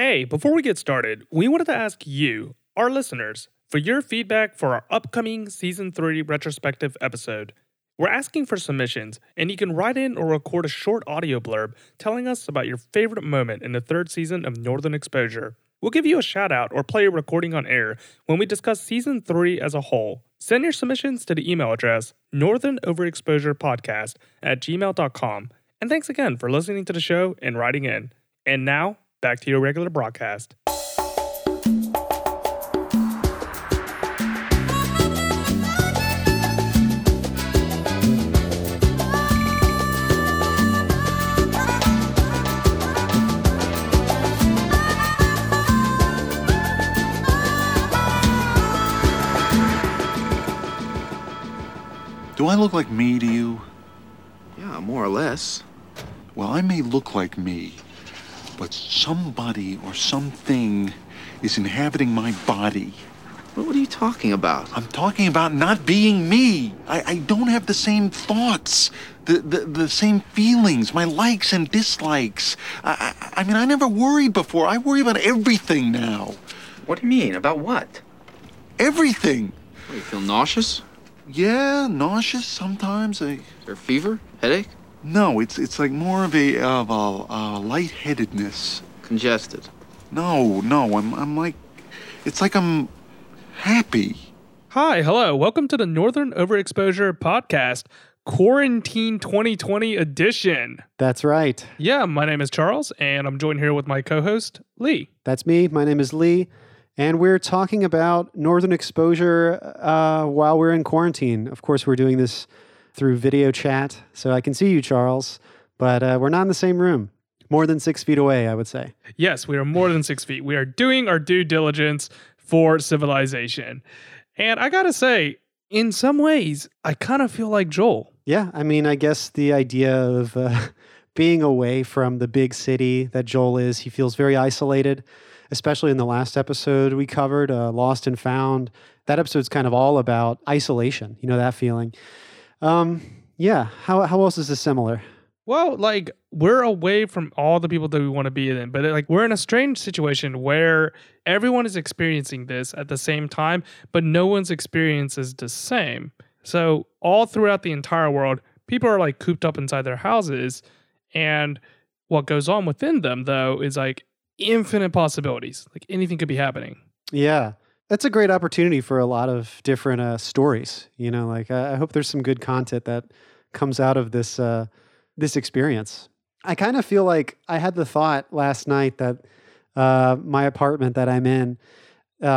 Hey, before we get started, we wanted to ask you, our listeners, for your feedback for our upcoming Season 3 retrospective episode. We're asking for submissions, and you can write in or record a short audio blurb telling us about your favorite moment in the third season of Northern Exposure. We'll give you a shout-out or play a recording on air when we discuss Season 3 as a whole. Send your submissions to the email address northernoverexposurepodcast@gmail.com. And thanks again for listening to the show and writing in. And now, back to your regular broadcast. Do I look like me to you? Yeah, more or less. Well, I may look like me, but somebody or something is inhabiting my body. What are you talking about? I'm talking about not being me. I don't have the same thoughts, the same feelings, my likes and dislikes. I mean, I never worried before. I worry about everything now. What do you mean? About what? Everything. What, you feel nauseous? Yeah, nauseous sometimes. Is there a fever? Headache? No, it's like more of a lightheadedness. Congested? No, I'm like... It's like I'm happy. Hi, hello. Welcome to the Northern Overexposure Podcast, Quarantine 2020 edition. That's right. Yeah, my name is Charles, and I'm joined here with my co-host, Lee. That's me. My name is Lee. And we're talking about Northern Exposure while we're in quarantine. Of course, we're doing this through video chat, so I can see you, Charles, but we're not in the same room. More than 6 feet away, I would say. Yes, we are more than 6 feet. We are doing our due diligence for civilization. And I gotta say, in some ways, I kind of feel like Joel. Yeah, I mean, I guess the idea of being away from the big city that Joel is, he feels very isolated. Especially in the last episode we covered, Lost and Found. That episode's kind of all about isolation. You know, that feeling. Yeah. How else is this similar? Well, like, we're away from all the people that we want to be in, but like, we're in a strange situation where everyone is experiencing this at the same time, but no one's experience is the same. So all throughout the entire world, people are like cooped up inside their houses. And what goes on within them, though, is like, infinite possibilities. Like, anything could be happening. Yeah. That's a great opportunity for a lot of different stories. You know, like, I hope there's some good content that comes out of this this experience. I kind of feel like I had the thought last night that my apartment that I'm in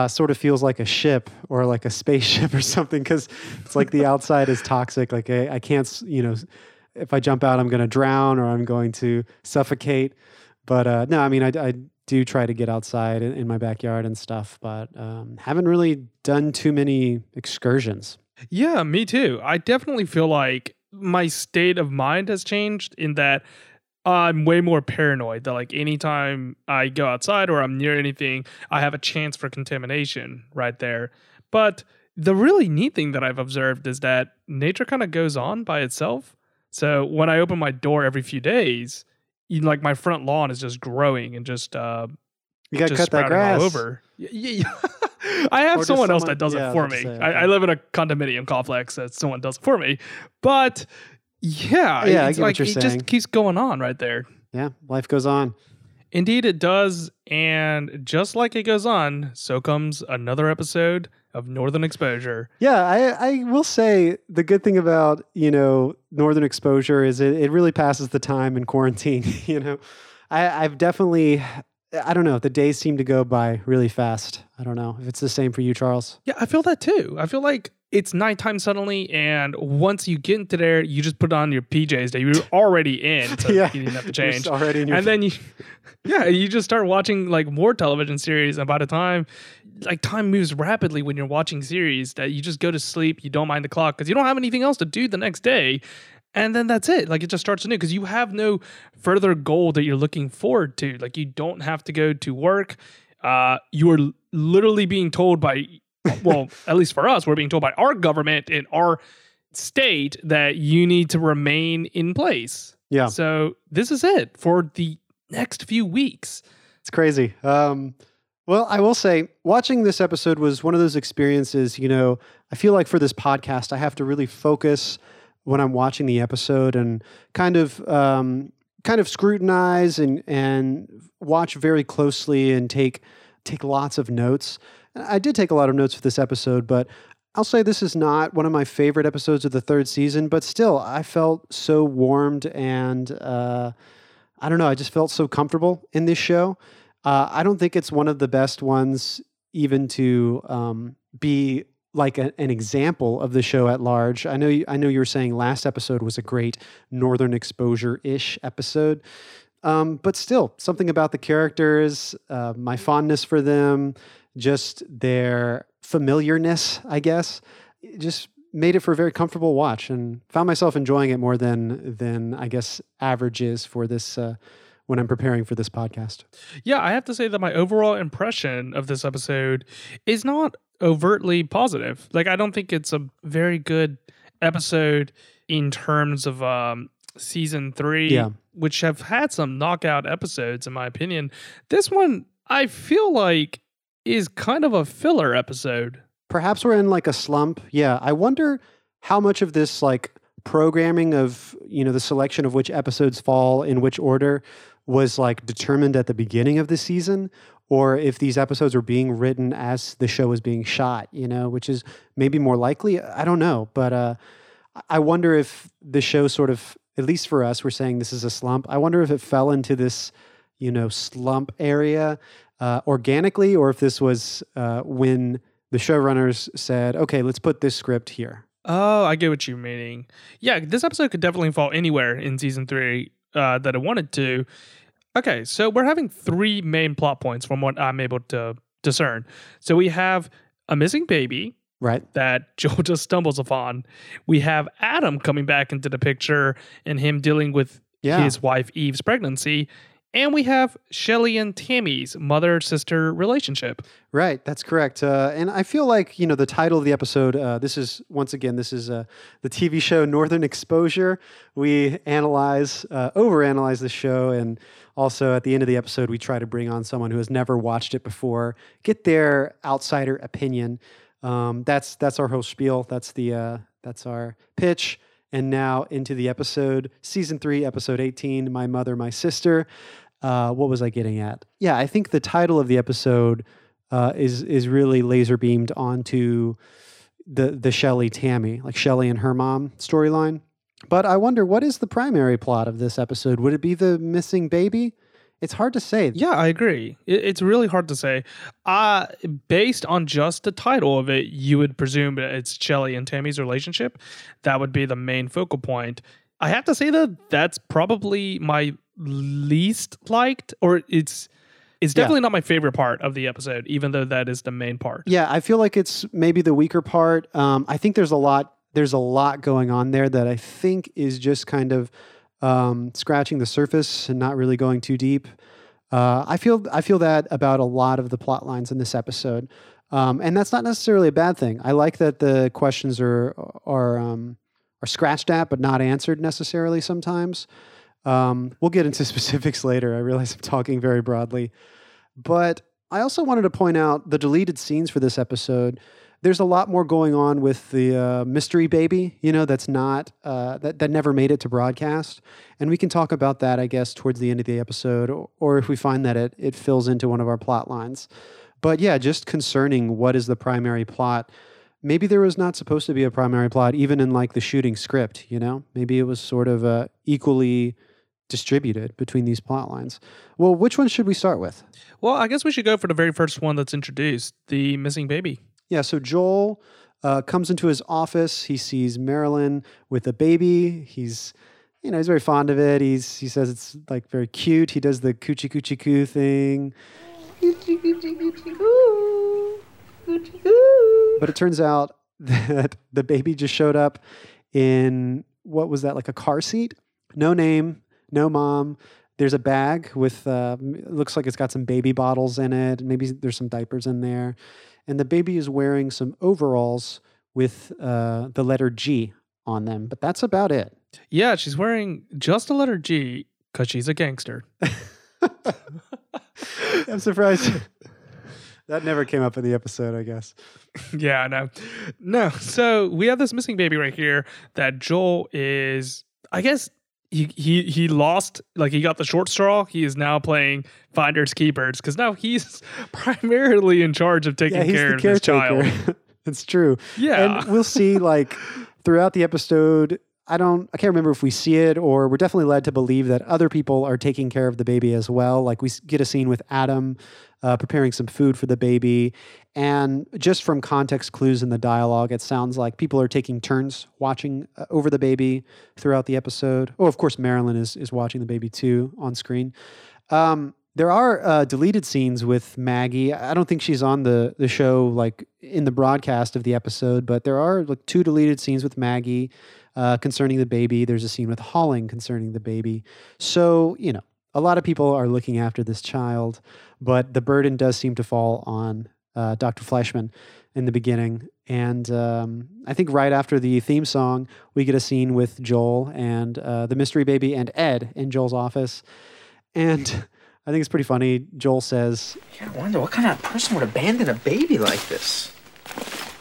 sort of feels like a ship or like a spaceship or something, because it's like the outside is toxic. Like, I can't, you know, if I jump out, I'm going to drown or I'm going to suffocate. But no, I mean, I do try to get outside in my backyard and stuff, but haven't really done too many excursions. Yeah, me too. I definitely feel like my state of mind has changed in that I'm way more paranoid that like anytime I go outside or I'm near anything, I have a chance for contamination right there. But the really neat thing that I've observed is that nature kind of goes on by itself. So when I open my door every few days, like my front lawn is just growing and just you gotta just cut that grass all over. Yeah. I have someone else that does it for me. I live in a condominium complex that someone does it for me. But yeah, it's like it just keeps going on right there. Yeah, life goes on. Indeed, it does. And just like it goes on, so comes another episode of Northern Exposure. Yeah, I will say the good thing about, you know, Northern Exposure is it really passes the time in quarantine. You know, I've definitely, I don't know, the days seem to go by really fast. I don't know if it's the same for you, Charles. Yeah, I feel that too. I feel like it's nighttime suddenly, and once you get into there, you just put on your PJs that you were already in, so yeah, you didn't have to change. You're already in your and then you just start watching like more television series, and by the time, like, time moves rapidly when you're watching series that you just go to sleep, you don't mind the clock, because you don't have anything else to do the next day, and then that's it. Like, it just starts anew, because you have no further goal that you're looking forward to. Like, you don't have to go to work. You are literally being told by... well, at least for us, we're being told by our government in our state that you need to remain in place. Yeah. So this is it for the next few weeks. It's crazy. Well, I will say watching this episode was one of those experiences, you know, I feel like for this podcast, I have to really focus when I'm watching the episode and kind of scrutinize and watch very closely and take lots of notes. I did take a lot of notes for this episode, but I'll say this is not one of my favorite episodes of the third season, but still, I felt so warmed and, I don't know, I just felt so comfortable in this show. I don't think it's one of the best ones even to be like an example of the show at large. I know you were saying last episode was a great Northern Exposure-ish episode, but still, something about the characters, my fondness for them, just their familiarness, I guess, it just made it for a very comfortable watch and found myself enjoying it more than I guess average is for this when I'm preparing for this podcast. Yeah, I have to say that my overall impression of this episode is not overtly positive. Like, I don't think it's a very good episode in terms of season 3, which have had some knockout episodes, in my opinion. This one, I feel like, is kind of a filler episode. Perhaps we're in like a slump. Yeah, I wonder how much of this like programming of, you know, the selection of which episodes fall in which order was like determined at the beginning of the season, or if these episodes were being written as the show was being shot, you know, which is maybe more likely. I don't know. But I wonder if the show sort of, at least for us, we're saying this is a slump. I wonder if it fell into this, you know, slump area organically, or if this was when the showrunners said, okay, let's put this script here. Oh, I get what you're meaning. Yeah, this episode could definitely fall anywhere in season 3 that I wanted to. Okay, so we're having 3 main plot points from what I'm able to discern. So we have a missing baby, right, that Joel just stumbles upon. We have Adam coming back into the picture and him dealing with his wife Eve's pregnancy. And we have Shelley and Tammy's mother-sister relationship. Right, that's correct. And I feel like, you know, the title of the episode, this is the TV show Northern Exposure. We overanalyze the show. And also at the end of the episode, we try to bring on someone who has never watched it before, get their outsider opinion. That's our whole spiel. That's our pitch. And now into the episode, season 3, episode 18, My Mother, My Sister. What was I getting at? Yeah, I think the title of the episode is really laser beamed onto the Shelley Tammy, like Shelley and her mom storyline. But I wonder, what is the primary plot of this episode? Would it be the missing baby? It's hard to say. Yeah, I agree. It's really hard to say. Based on just the title of it, you would presume it's Shelley and Tammy's relationship. That would be the main focal point. I have to say that that's probably my least liked, or it's definitely not my favorite part of the episode, even though that is the main part. Yeah, I feel like it's maybe the weaker part. I think there's a lot going on there that I think is just kind of scratching the surface and not really going too deep. I feel that about a lot of the plot lines in this episode. And that's not necessarily a bad thing. I like that the questions are scratched at, but not answered necessarily sometimes. We'll get into specifics later. I realize I'm talking very broadly, but I also wanted to point out the deleted scenes for this episode. There's a lot more going on with the mystery baby, you know, that's not, that never made it to broadcast. And we can talk about that, I guess, towards the end of the episode, or if we find that it fills into one of our plot lines. But yeah, just concerning what is the primary plot. Maybe there was not supposed to be a primary plot, even in like the shooting script, you know? Maybe it was sort of equally distributed between these plot lines. Well, which one should we start with? Well, I guess we should go for the very first one that's introduced, the missing baby. Yeah, so Joel comes into his office. He sees Marilyn with a baby. He's very fond of it. He says it's like very cute. He does the coochie coochie coo thing. Coochie coochie coochie coo. Coochie coo. But it turns out that the baby just showed up in, what was that, like a car seat? No name, no mom. There's a bag with, looks like it's got some baby bottles in it. Maybe there's some diapers in there. And the baby is wearing some overalls with the letter G on them. But that's about it. Yeah, she's wearing just a letter G because she's a gangster. I'm surprised that never came up in the episode, I guess. Yeah, no. So we have this missing baby right here that Joel is, I guess, he lost, like, he got the short straw. He is now playing finders keepers because now he's primarily in charge of taking care of this child. It's true. Yeah. And we'll see, like, throughout the episode, I can't remember if we see it, or we're definitely led to believe that other people are taking care of the baby as well. Like, we get a scene with Adam preparing some food for the baby. And just from context clues in the dialogue, it sounds like people are taking turns watching over the baby throughout the episode. Oh, of course, Marilyn is watching the baby too on screen. There are deleted scenes with Maggie. I don't think she's on the show, like, in the broadcast of the episode, but there are, like, 2 deleted scenes with Maggie concerning the baby. There's a scene with Holling concerning the baby. So, you know, a lot of people are looking after this child, but the burden does seem to fall on Dr. Fleischman in the beginning. And I think right after the theme song, we get a scene with Joel and the mystery baby and Ed in Joel's office. And I think it's pretty funny. Joel says, "I wonder what kind of person would abandon a baby like this."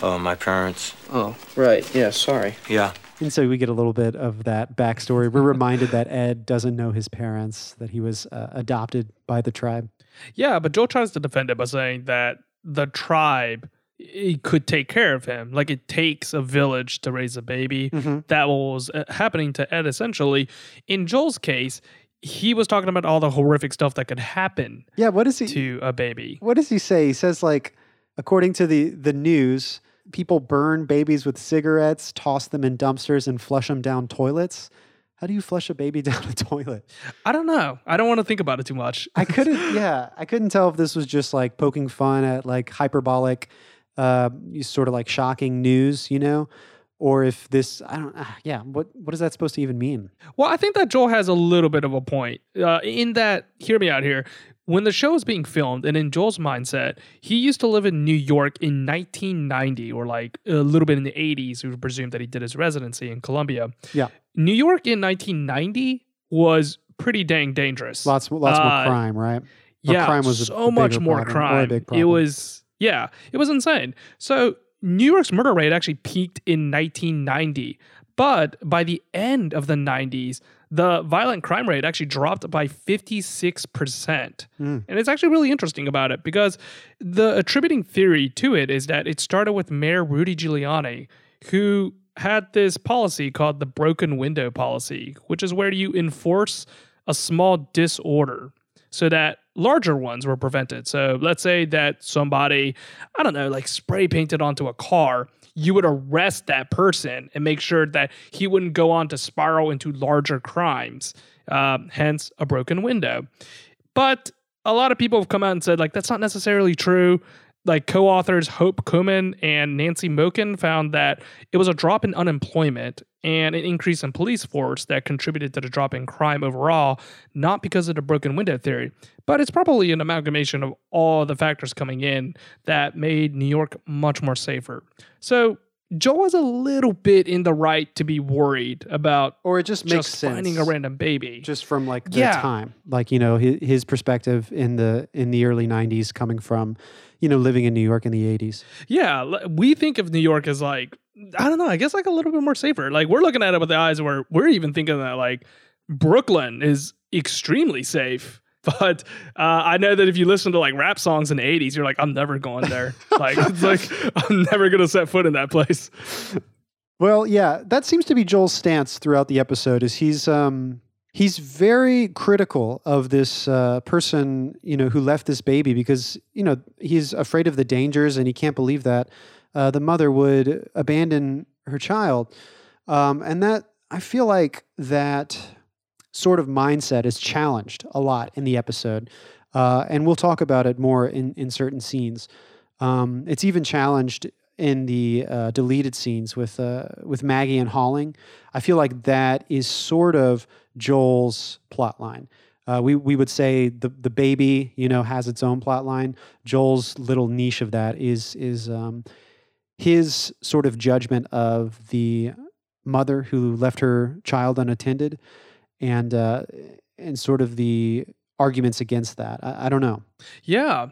Oh, my parents. Oh, right. Yeah, sorry. Yeah. And so we get a little bit of that backstory. We're reminded that Ed doesn't know his parents, that he was adopted by the tribe. Yeah, but Joel tries to defend it by saying that the tribe, it could take care of him. Like, it takes a village to raise a baby. Mm-hmm. That was happening to Ed, essentially. In Joel's case, he was talking about all the horrific stuff that could happen to a baby. What does he say? He says, like, according to the news, people burn babies with cigarettes, toss them in dumpsters, and flush them down toilets. How do you flush a baby down a toilet? I don't know. I don't want to think about it too much. I couldn't tell if this was just, like, poking fun at, like, hyperbolic, sort of, like, shocking news, you know? Or if this, what is that supposed to even mean? Well, I think that Joel has a little bit of a point in that, hear me out here, when the show is being filmed and in Joel's mindset, he used to live in New York in 1990 or like a little bit in the 80s. We presume that he did his residency in Columbia. Yeah. New York in 1990 was pretty dang dangerous. Lots more crime, right? Yeah, crime was so much more crime. It was insane. So New York's murder rate actually peaked in 1990, but by the end of the 90s, the violent crime rate actually dropped by 56%. And it's actually really interesting about it because the attributing theory to it is that it started with Mayor Rudy Giuliani, who had this policy called the broken window policy, which is where you enforce a small disorder so that larger ones were prevented. So let's say that somebody, I don't know, like spray painted onto a car. You would arrest that person and make sure that he wouldn't go on to spiral into larger crimes, hence a broken window. But a lot of people have come out and said, like, that's not necessarily true. Like, co-authors Hope Komen and Nancy Moken found that it was a drop in unemployment and an increase in police force that contributed to the drop in crime overall, not because of the broken window theory, but it's probably an amalgamation of all the factors coming in that made New York much more safer. So Joel was a little bit in the right to be worried about, or it just makes sense finding a random baby, just from like the time, like, you know, his perspective in the early '90s, coming from, you know, living in New York in the '80s. Yeah, we think of New York as like, I don't know, I guess like a little bit more safer. Like, we're looking at it with the eyes where we're even thinking that like Brooklyn is extremely safe. But I know that if you listen to like rap songs in the 80s, you're like, I'm never going there. Like, it's like, I'm never going to set foot in that place. Well, yeah, that seems to be Joel's stance throughout the episode is he's very critical of this person, you know, who left this baby because, you know, he's afraid of the dangers and he can't believe that the mother would abandon her child. And that, I feel like that sort of mindset is challenged a lot in the episode. And we'll talk about it more in certain scenes. It's even challenged in the deleted scenes with Maggie and Holling. I feel like that is sort of Joel's plot line. We would say the baby, you know, has its own plot line. Joel's little niche of that is his sort of judgment of the mother who left her child unattended. And sort of the arguments against that. I don't know. Yeah.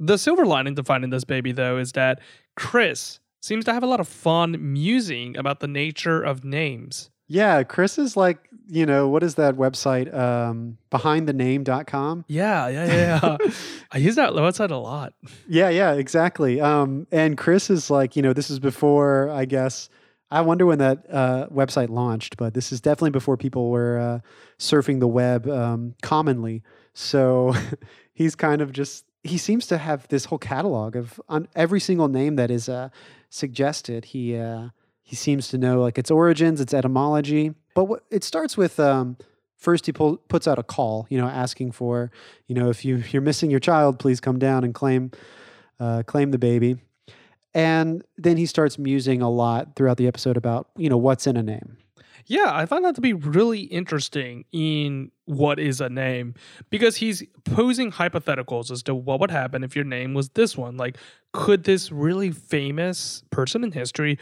The silver lining to finding this baby, though, is that Chris seems to have a lot of fun musing about the nature of names. Yeah, Chris is like, you know, what is that website? Behindthename.com? Yeah. I use that website a lot. Yeah, exactly. And Chris is like, you know, this is before, I guess, I wonder when that website launched, but this is definitely before people were surfing the web commonly. So he's kind of just, he seems to have this whole catalog of on every single name that is suggested. He seems to know like its origins, its etymology. But it starts with first he puts out a call, you know, asking for, you know, if you're missing your child, please come down and claim the baby. And then he starts musing a lot throughout the episode about, you know, what's in a name. Yeah, I found that to be really interesting in what is a name, because he's posing hypotheticals as to what would happen if your name was this one. Like, could this really famous person in history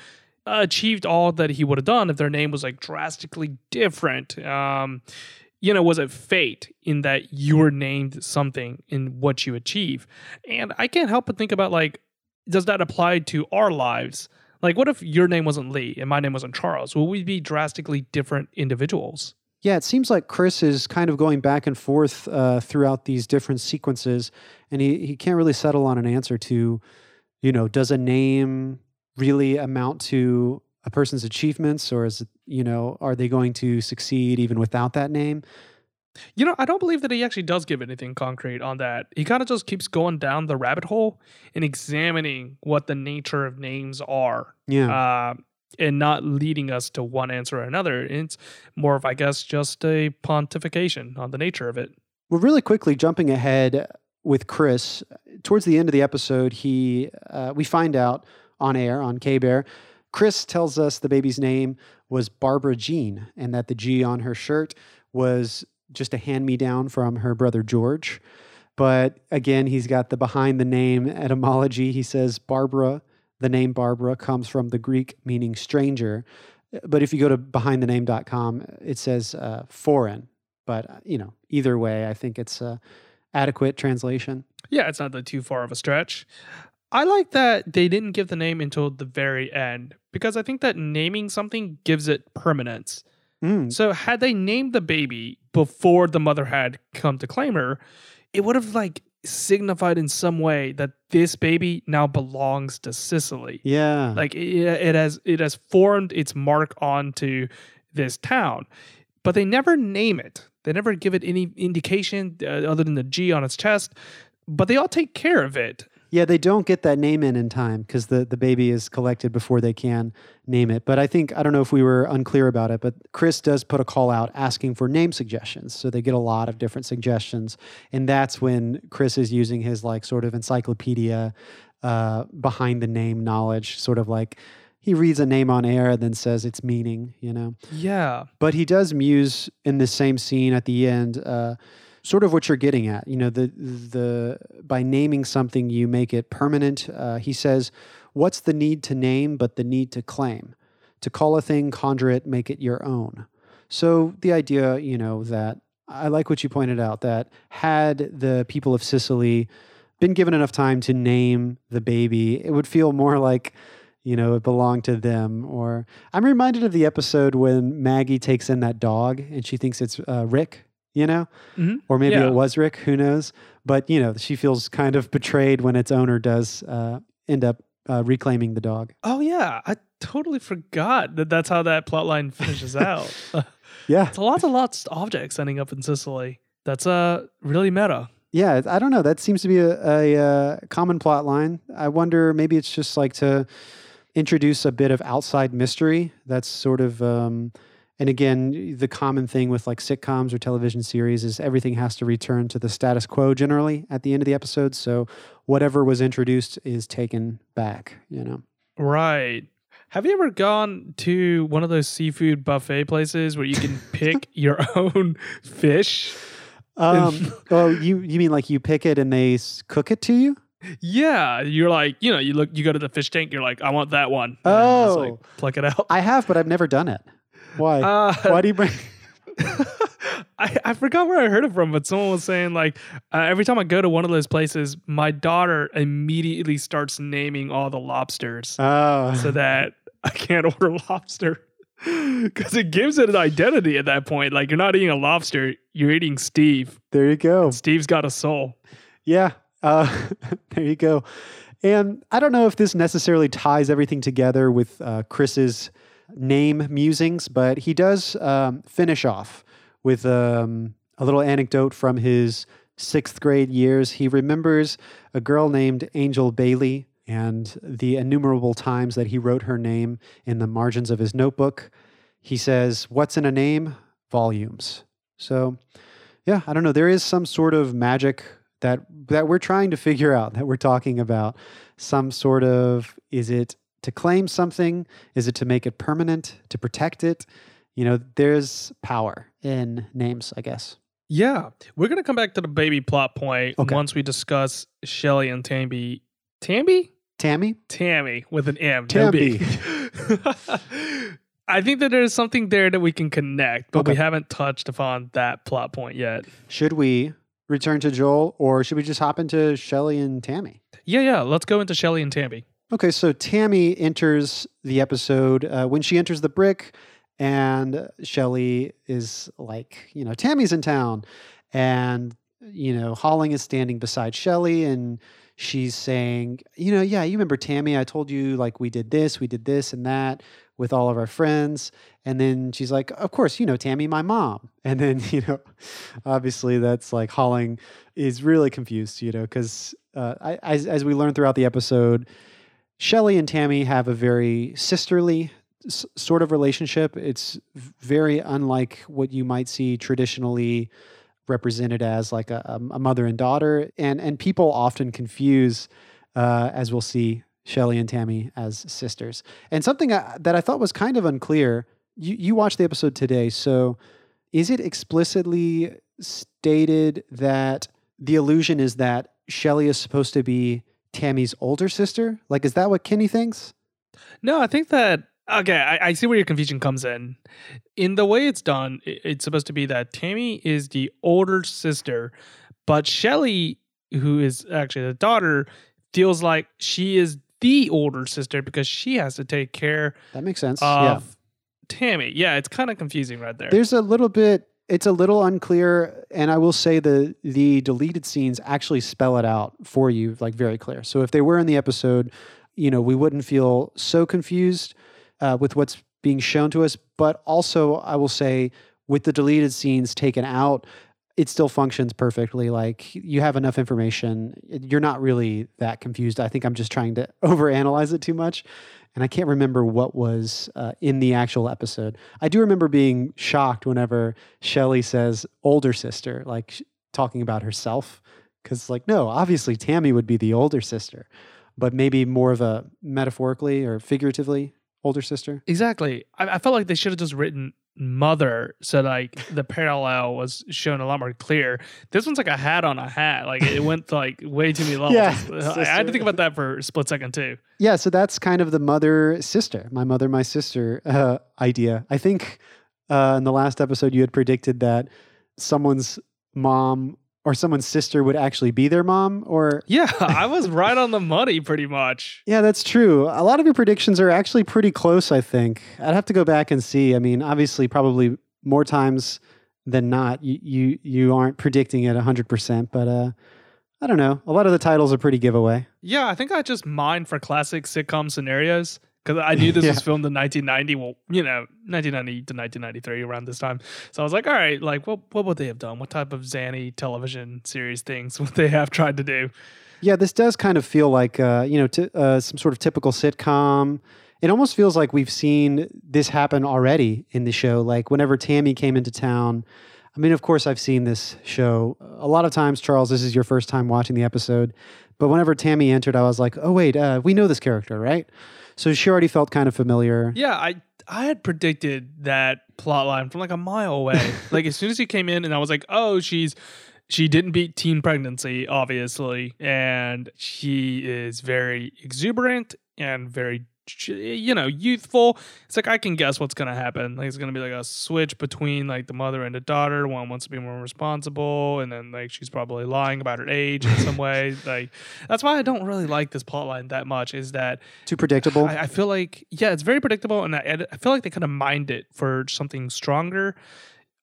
achieved all that he would have done if their name was like drastically different? You know, was it fate in that you were named something in what you achieve? And I can't help but think about, like, does that apply to our lives? Like, what if your name wasn't Lee and my name wasn't Charles? Will we be drastically different individuals? Yeah, it seems like Chris is kind of going back and forth throughout these different sequences, and he can't really settle on an answer to, you know, does a name really amount to a person's achievements, or is it, you know, are they going to succeed even without that name? You know, I don't believe that he actually does give anything concrete on that. He kind of just keeps going down the rabbit hole and examining what the nature of names are. Yeah. And not leading us to one answer or another. It's more of, I guess, just a pontification on the nature of it. Well, really quickly, jumping ahead with Chris, towards the end of the episode, we find out on air, on K-Bear, Chris tells us the baby's name was Barbara Jean, and that the G on her shirt was just a hand-me-down from her brother George. But again, he's got the behind-the-name etymology. He says Barbara, the name Barbara, comes from the Greek meaning stranger. But if you go to behindthename.com, it says foreign. But, you know, either way, I think it's an adequate translation. Yeah, it's not too far of a stretch. I like that they didn't give the name until the very end, because I think that naming something gives it permanence. So had they named the baby before the mother had come to claim her, it would have like signified in some way that this baby now belongs to Cicely. Yeah. Like it has formed its mark onto this town, but they never name it. They never give it any indication other than the G on its chest, but they all take care of it. Yeah, they don't get that name in time because the baby is collected before they can name it. But I think, I don't know if we were unclear about it, but Chris does put a call out asking for name suggestions. So they get a lot of different suggestions. And that's when Chris is using his like sort of encyclopedia behind the name knowledge, sort of like he reads a name on air and then says its meaning, you know? Yeah. But he does muse in the same scene at the end, sort of what you're getting at, you know, the by naming something, you make it permanent. He says, what's the need to name but the need to claim? To call a thing, conjure it, make it your own. So the idea, you know, that I like what you pointed out, that had the people of Cicely been given enough time to name the baby, it would feel more like, you know, it belonged to them. Or I'm reminded of the episode when Maggie takes in that dog and she thinks it's Rick. You know, or maybe it was Rick, who knows? But, you know, she feels kind of betrayed when its owner does end up reclaiming the dog. Oh, yeah. I totally forgot that that's how that plot line finishes out. Yeah. It's lots of objects ending up in Cicely. That's really meta. Yeah. I don't know. That seems to be a common plot line. I wonder, maybe it's just like to introduce a bit of outside mystery. That's sort of... and again, the common thing with like sitcoms or television series is everything has to return to the status quo generally at the end of the episode. So whatever was introduced is taken back, you know? Right. Have you ever gone to one of those seafood buffet places where you can pick your own fish? Oh, you mean like you pick it and they cook it to you? Yeah, you're like, you know, you go to the fish tank, you're like, I want that one. Oh. Just like pluck it out. I have, but I've never done it. Why? Why do you bring... I forgot where I heard it from, but someone was saying like every time I go to one of those places, my daughter immediately starts naming all the lobsters so that I can't order lobster because it gives it an identity at that point. Like you're not eating a lobster, you're eating Steve. There you go. And Steve's got a soul. Yeah. There you go. And I don't know if this necessarily ties everything together with Chris's name musings, but he does finish off with a little anecdote from his 6th grade years. He remembers a girl named Angel Bailey and the innumerable times that he wrote her name in the margins of his notebook. He says, "What's in a name? Volumes." So, yeah, I don't know. There is some sort of magic that we're trying to figure out, that we're talking about. Some sort of, is it to claim something? Is it to make it permanent? To protect it? You know, there's power in names, I guess. Yeah. We're going to come back to the baby plot point once we discuss Shelley and Tammy. Tammy? Tammy? Tammy with an M. Tammy. No I think that there's something there that we can connect, but we haven't touched upon that plot point yet. Should we return to Joel, or should we just hop into Shelley and Tammy? Yeah. Let's go into Shelley and Tammy. Okay, so Tammy enters the episode when she enters the brick, and Shelley is like, you know, Tammy's in town, and, you know, Holling is standing beside Shelley, and she's saying, you know, yeah, you remember Tammy? I told you, like, we did this and that with all of our friends. And then she's like, of course, you know, Tammy, my mom. And then, you know, obviously that's like Holling is really confused, you know, because as we learn throughout the episode, Shelley and Tammy have a very sisterly sort of relationship. It's very unlike what you might see traditionally represented as like a mother and daughter. And people often confuse, as we'll see, Shelley and Tammy as sisters. And something that I thought was kind of unclear, you watched the episode today, so is it explicitly stated that the illusion is that Shelley is supposed to be Tammy's older sister? Like, is that what Kenny thinks? No, I think that, okay, I see where your confusion comes in. In the way it's done, it's supposed to be that Tammy is the older sister, but Shelley, who is actually the daughter, feels like she is the older sister because she has to take care. That makes sense. Of Tammy. Yeah, it's kind of confusing right there. There's a little bit, it's a little unclear, and I will say the deleted scenes actually spell it out for you, like, very clear. So if they were in the episode, you know, we wouldn't feel so confused with what's being shown to us. But also, I will say, with the deleted scenes taken out, it still functions perfectly. Like, you have enough information. You're not really that confused. I think I'm just trying to overanalyze it too much. And I can't remember what was in the actual episode. I do remember being shocked whenever Shelley says older sister, like talking about herself. Because, like, no, obviously Tammy would be the older sister, but maybe more of a metaphorically or figuratively older sister. Exactly. I felt like they should have just written mother, so like the parallel was shown a lot more clear. This one's like a hat on a hat. Like, it went like way too many levels. Yeah, I had to think about that for a split second too. Yeah, so that's kind of the mother, my sister idea. I think in the last episode you had predicted that someone's mom or someone's sister would actually be their mom, or... Yeah, I was right on the money pretty much. Yeah, that's true. A lot of your predictions are actually pretty close, I think. I'd have to go back and see. I mean, obviously, probably more times than not, you aren't predicting it 100%, but I don't know. A lot of the titles are pretty giveaway. Yeah, I think I just mined for classic sitcom scenarios, because I knew this was filmed in 1990, well, you know, 1990 to 1993, around this time. So I was like, all right, like, what would they have done? What type of Zanny television series things would they have tried to do? Yeah, this does kind of feel like, you know, some sort of typical sitcom. It almost feels like we've seen this happen already in the show. Like, whenever Tammy came into town, I mean, of course, I've seen this show a lot of times. Charles, this is your first time watching the episode. But whenever Tammy entered, I was like, oh, wait, we know this character, right? So she already felt kind of familiar. Yeah, I had predicted that plot line from like a mile away. Like, as soon as he came in, and I was like, oh, she didn't beat teen pregnancy, obviously. And she is very exuberant and very you know, youthful. It's like, I can guess what's going to happen. Like, it's going to be like a switch between like the mother and the daughter. One wants to be more responsible, and then like she's probably lying about her age in some way. Like, that's why I don't really like this plotline that much, is that too predictable. I feel like, yeah, it's very predictable, and I feel like they kind of mined it for something stronger.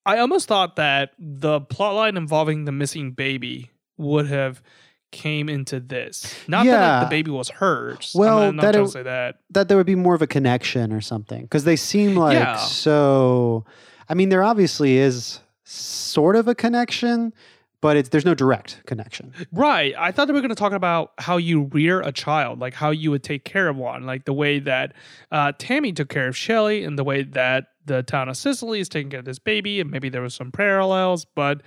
I almost thought that the plotline involving the missing baby would have came into this. Not that like, the baby was hers. Well, I'm not trying to say that. That there would be more of a connection or something. Because they seem like so... I mean, there obviously is sort of a connection, but there's no direct connection. Right. I thought they were going to talk about how you rear a child, like how you would take care of one, like the way that Tammy took care of Shelley and the way that the town of Sicily is taking care of this baby, and maybe there was some parallels, but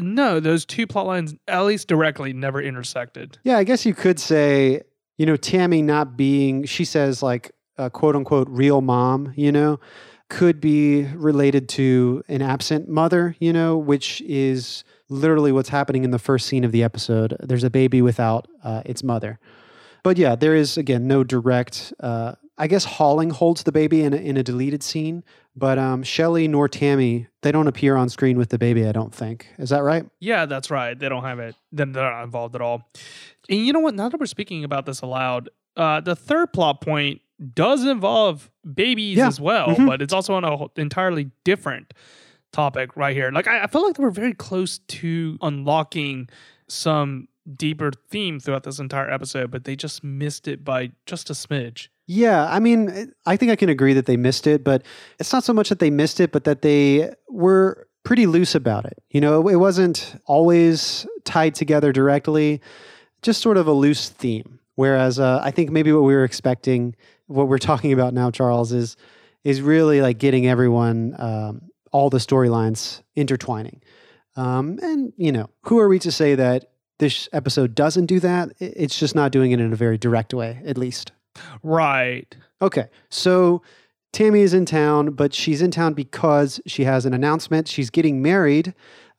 no, those two plot lines, at least directly, never intersected. Yeah, I guess you could say, you know, Tammy not being, she says like a quote unquote real mom, you know, could be related to an absent mother, you know, which is literally what's happening in the first scene of the episode. There's a baby without its mother. But yeah, there is, again, no direct... I guess Holling holds the baby in a deleted scene, but Shelley nor Tammy, they don't appear on screen with the baby, I don't think. Is that right? Yeah, that's right. They don't have it. They're not involved at all. And you know what? Now that we're speaking about this aloud, the third plot point does involve babies as well, but it's also on an entirely different topic right here. Like, I feel like they were very close to unlocking some deeper theme throughout this entire episode, but they just missed it by just a smidge. Yeah, I mean, I think I can agree that they missed it, but it's not so much that they missed it, but that they were pretty loose about it. You know, it wasn't always tied together directly, just sort of a loose theme. Whereas I think maybe what we were expecting, what we're talking about now, Charles, is really like getting everyone, all the storylines intertwining. And, you know, who are we to say that this episode doesn't do that? It's just not doing it in a very direct way, at least. Right. Okay. So Tammy is in town, but she's in town because she has an announcement. She's getting married.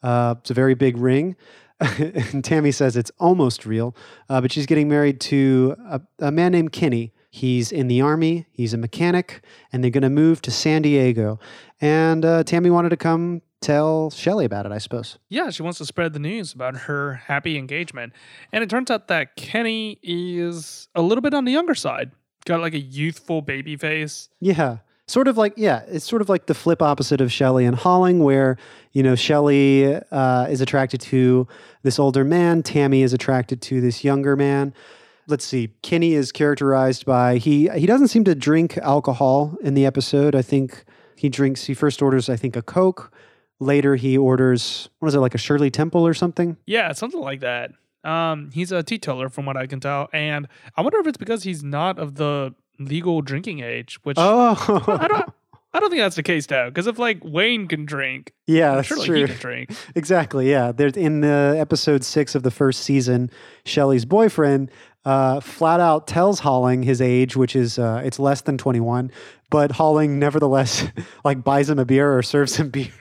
It's a very big ring. And Tammy says it's almost real, but she's getting married to a man named Kenny. He's in the army. He's a mechanic, and they're going to move to San Diego. And Tammy wanted to come tell Shelley about it, I suppose. Yeah, she wants to spread the news about her happy engagement. And it turns out that Kenny is a little bit on the younger side. Got like a youthful baby face. Yeah. Sort of like, yeah, it's sort of like the flip opposite of Shelley and Holling, where, you know, Shelley is attracted to this older man. Tammy is attracted to this younger man. Let's see. Kenny is characterized by, he doesn't seem to drink alcohol in the episode. I think he first orders, I think, a Coke. Later, he orders, what is it, like a Shirley Temple or something? Yeah, something like that. He's a teetotaler, from what I can tell. And I wonder if it's because he's not of the legal drinking age, which I don't think that's the case, though. Because if, like, Wayne can drink, yeah, that's Shirley, true. He can drink. Exactly, yeah. In the episode 6 of the first season, Shelley's boyfriend flat out tells Holling his age, which is, it's less than 21. But Holling, nevertheless, like, buys him a beer or serves him beer.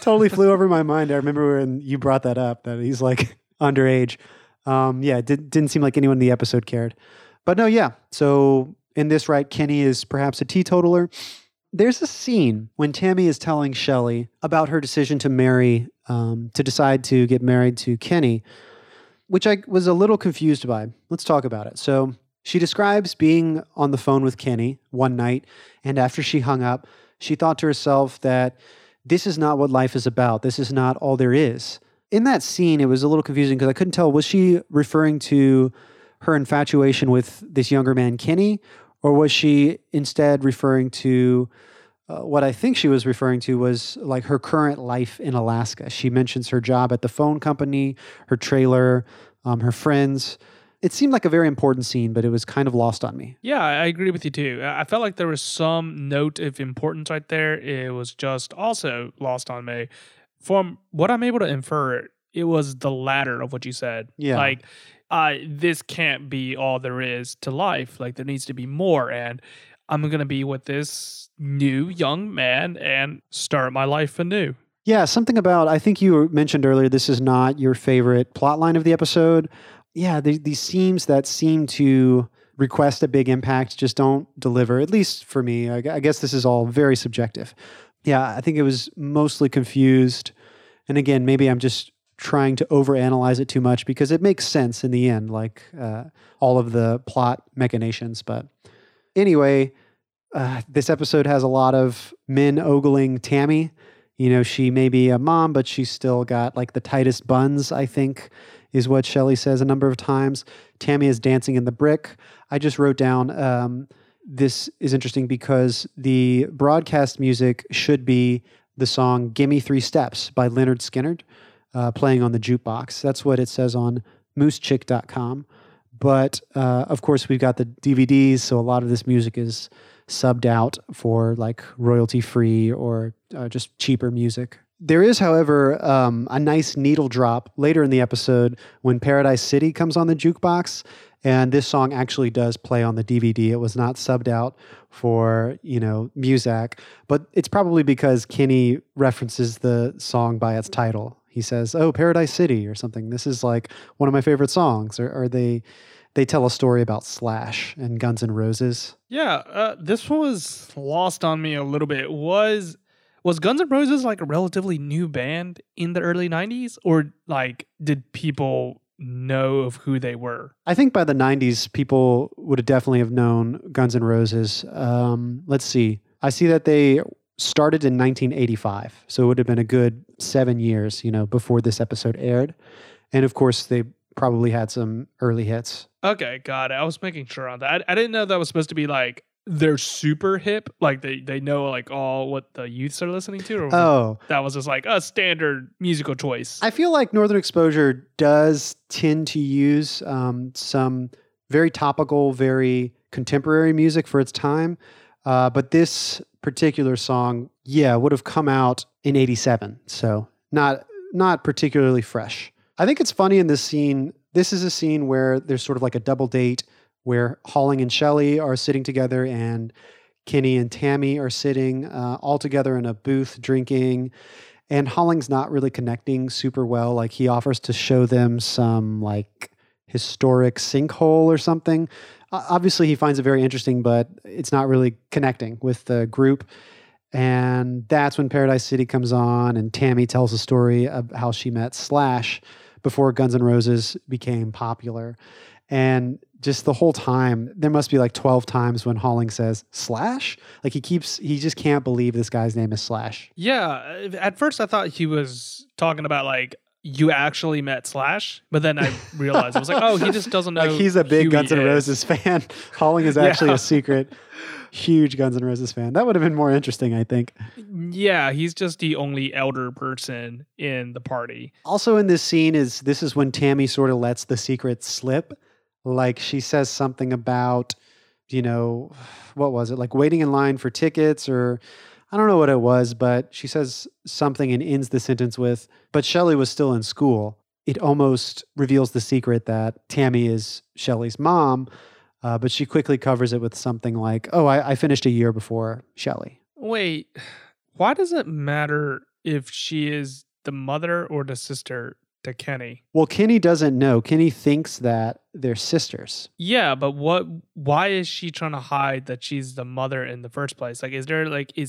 Totally flew over my mind. I remember when you brought that up, that he's like underage. Yeah, it didn't seem like anyone in the episode cared. But no, yeah. So in this, right, Kenny is perhaps a teetotaler. There's a scene when Tammy is telling Shelley about her decision to marry, to decide to get married to Kenny, which I was a little confused by. Let's talk about it. So she describes being on the phone with Kenny one night, and after she hung up, she thought to herself that this is not what life is about. This is not all there is. In that scene, it was a little confusing because I couldn't tell, was she referring to her infatuation with this younger man, Kenny, or was she instead referring to what I think she was referring to was like her current life in Alaska. She mentions her job at the phone company, her trailer, her friends. It seemed like a very important scene, but it was kind of lost on me. Yeah, I agree with you too. I felt like there was some note of importance right there. It was just also lost on me. From what I'm able to infer, it was the latter of what you said. Yeah. Like, this can't be all there is to life. Like, there needs to be more. And I'm going to be with this new young man and start my life anew. Yeah, something about, I think you mentioned earlier, this is not your favorite plot line of the episode. Yeah, these themes that seem to request a big impact, just don't deliver, at least for me. I guess this is all very subjective. Yeah, I think it was mostly confused. And again, maybe I'm just trying to overanalyze it too much because it makes sense in the end, like all of the plot machinations. But anyway, this episode has a lot of men ogling Tammy. You know, she may be a mom, but she's still got like the tightest buns, I think, is what Shelley says a number of times. Tammy is dancing in the brick. I just wrote down, this is interesting because the broadcast music should be the song "Gimme 3 Steps" by Lynyrd Skynyrd, playing on the jukebox. That's what it says on moosechick.com. But, of course, we've got the DVDs, so a lot of this music is subbed out for like royalty-free or just cheaper music. There is, however, a nice needle drop later in the episode when Paradise City comes on the jukebox, and this song actually does play on the DVD. It was not subbed out for, you know, Muzak, but it's probably because Kenny references the song by its title. He says, "Oh, Paradise City" or something. This is like one of my favorite songs. Or they tell a story about Slash and Guns N' Roses. Yeah, this was lost on me a little bit. Was Guns N' Roses like a relatively new band in the early 90s? Or like did people know of who they were? I think by the 90s, people would have definitely have known Guns N' Roses. Let's see. I see that they started in 1985. So it would have been a good 7 years, you know, before this episode aired. And of course, they probably had some early hits. Okay, got it. I was making sure on that. I didn't know that was supposed to be like they're super hip, like they know like all what the youths are listening to. Or oh, that was just like a standard musical choice. I feel like Northern Exposure does tend to use some very topical, very contemporary music for its time. But this particular song, yeah, would have come out in 87. So not particularly fresh. I think it's funny in this scene. This is a scene where there's sort of like a double date where Holling and Shelley are sitting together and Kenny and Tammy are sitting all together in a booth drinking. And Holling's not really connecting super well. Like he offers to show them some like historic sinkhole or something. Obviously he finds it very interesting, but it's not really connecting with the group. And that's when Paradise City comes on and Tammy tells a story of how she met Slash before Guns N' Roses became popular. And just the whole time, there must be like 12 times when Holling says Slash. Like he just can't believe this guy's name is Slash. Yeah. At first I thought he was talking about like, you actually met Slash, but then I realized, I was like, oh, he just doesn't know. Like he's a big Guns N' Roses fan. Holling is actually a secret, huge Guns N' Roses fan. That would have been more interesting, I think. Yeah, he's just the only elder person in the party. Also in this scene this is when Tammy sort of lets the secret slip. Like she says something about, you know, what was it? Like waiting in line for tickets or I don't know what it was, but she says something and ends the sentence with, but Shelley was still in school. It almost reveals the secret that Tammy is Shelley's mom, but she quickly covers it with something like, oh, I finished a year before Shelley. Wait, why does it matter if she is the mother or the sister to Kenny? Well, Kenny doesn't know. Kenny thinks that they're sisters. Yeah, but why is she trying to hide that she's the mother in the first place? Like, is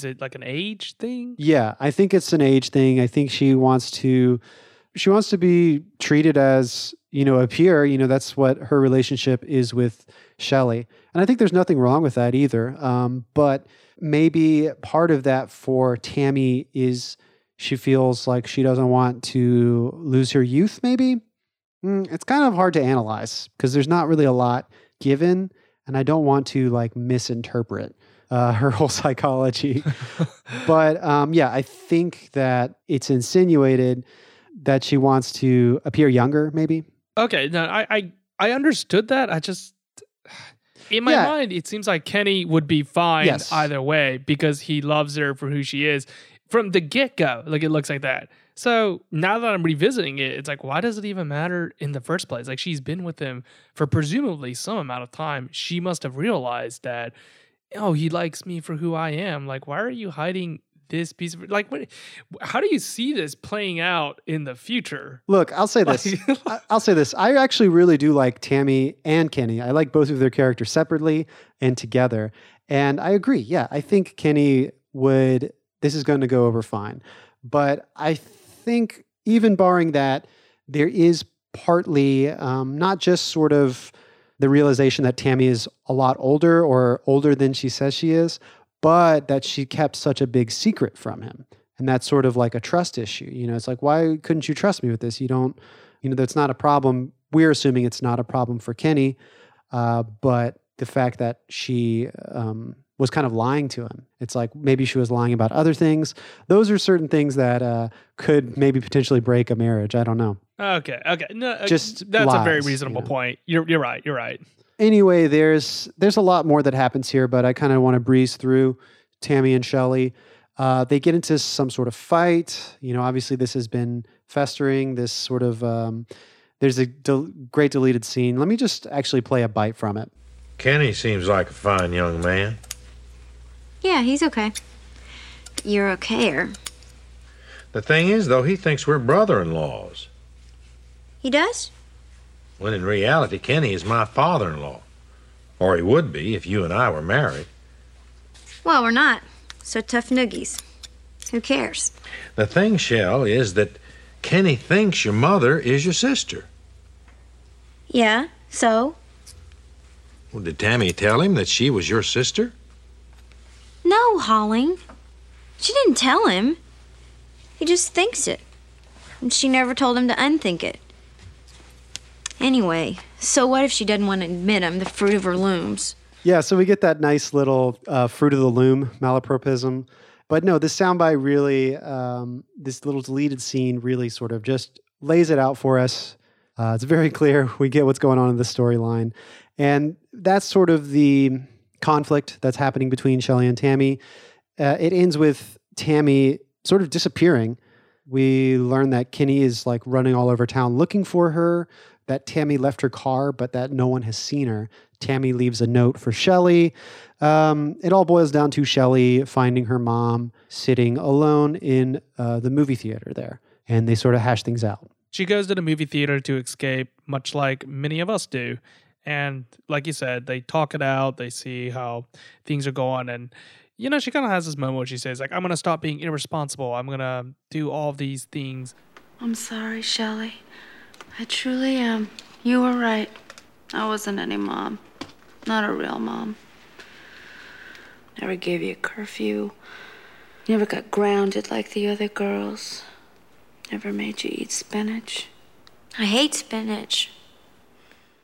it like an age thing? Yeah, I think it's an age thing. I think she wants to be treated as, you know, a peer. You know, that's what her relationship is with Shelley. And I think there's nothing wrong with that either. But maybe part of that for Tammy is she feels like she doesn't want to lose her youth, maybe? It's kind of hard to analyze because there's not really a lot given, and I don't want to like misinterpret her whole psychology. But yeah, I think that it's insinuated that she wants to appear younger, maybe. Okay, no, I understood that. I just... In my mind, it seems like Kenny would be fine either way because he loves her for who she is. From the get-go, like it looks like that. So now that I'm revisiting it, it's like, why does it even matter in the first place? Like she's been with him for presumably some amount of time. She must have realized that, oh, he likes me for who I am. Like, why are you hiding this piece of, like, what, how do you see this playing out in the future? Look, I'll say this. I actually really do like Tammy and Kenny. I like both of their characters separately and together. And I agree. Yeah, I think Kenny would, this is going to go over fine. But I think even barring that, there is partly not just sort of the realization that Tammy is a lot older or older than she says she is, but that she kept such a big secret from him. And that's sort of like a trust issue. You know, it's like, why couldn't you trust me with this? You don't, you know, that's not a problem. We're assuming it's not a problem for Kenny. But the fact that she was kind of lying to him, it's like maybe she was lying about other things. Those are certain things that could maybe potentially break a marriage. I don't know. Okay. No, just that's lies, a very reasonable point. You're right. Anyway, there's a lot more that happens here, but I kind of want to breeze through Tammy and Shelley. They get into some sort of fight. You know, obviously this has been festering. This sort of there's a great deleted scene. Let me just actually play a bite from it. Kenny seems like a fine young man. Yeah, he's okay. You're okayer. The thing is, though, he thinks we're brother-in-laws. He does? When in reality, Kenny is my father-in-law. Or he would be if you and I were married. Well, we're not. So tough noogies. Who cares? The thing, Shell, is that Kenny thinks your mother is your sister. Yeah, so? Well, did Tammy tell him that she was your sister? No, Holling. She didn't tell him. He just thinks it. And she never told him to unthink it. Anyway, so what if she doesn't want to admit him, the fruit of her looms? Yeah, so we get that nice little fruit of the loom malapropism. But no, this soundbite really, this little deleted scene really sort of just lays it out for us. It's very clear. We get what's going on in the storyline. And that's sort of the conflict that's happening between Shelley and Tammy. It ends with Tammy sort of disappearing. We learn that Kenny is like running all over town looking for her, that Tammy left her car, but that no one has seen her. Tammy leaves a note for Shelley. It all boils down to Shelley finding her mom sitting alone in the movie theater there. And they sort of hash things out. She goes to the movie theater to escape, much like many of us do. And like you said, they talk it out. They see how things are going. And, you know, she kind of has this moment where she says, like, I'm going to stop being irresponsible. I'm going to do all these things. I'm sorry, Shelley. I truly am. You were right. I wasn't any mom. Not a real mom. Never gave you a curfew. Never got grounded like the other girls. Never made you eat spinach. I hate spinach.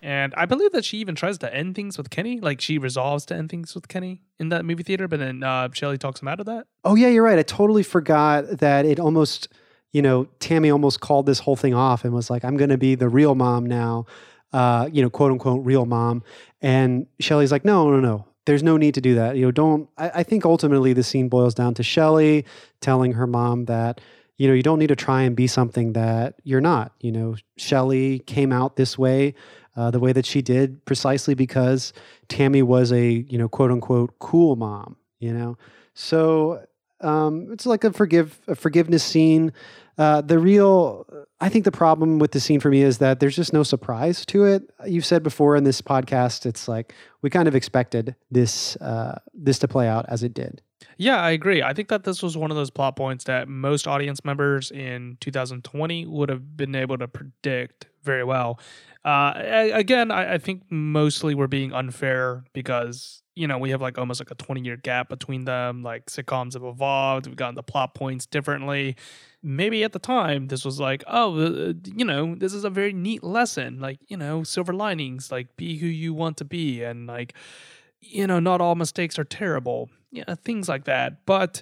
And I believe that she even tries to end things with Kenny. Like, she resolves to end things with Kenny in that movie theater, but then Shelley talks him out of that. Oh, yeah, you're right. I totally forgot that it almost... You know, Tammy almost called this whole thing off and was like, I'm going to be the real mom now, you know, quote unquote, real mom. And Shelley's like, no. There's no need to do that. You know, don't, I think ultimately the scene boils down to Shelley telling her mom that, you know, you don't need to try and be something that you're not. You know, Shelley came out this way, the way that she did, precisely because Tammy was a, you know, quote unquote, cool mom, you know? So... it's like a forgiveness scene. I think the problem with the scene for me is that there's just no surprise to it. You've said before in this podcast, it's like we kind of expected this to play out as it did. Yeah, I agree. I think that this was one of those plot points that most audience members in 2020 would have been able to predict very well. I think mostly we're being unfair because... You know, we have like almost like a 20-year gap between them. Like sitcoms have evolved. We've gotten the plot points differently. Maybe at the time, this was like, oh, you know, this is a very neat lesson. Like, you know, silver linings, like be who you want to be. And like, you know, not all mistakes are terrible. Yeah, things like that. But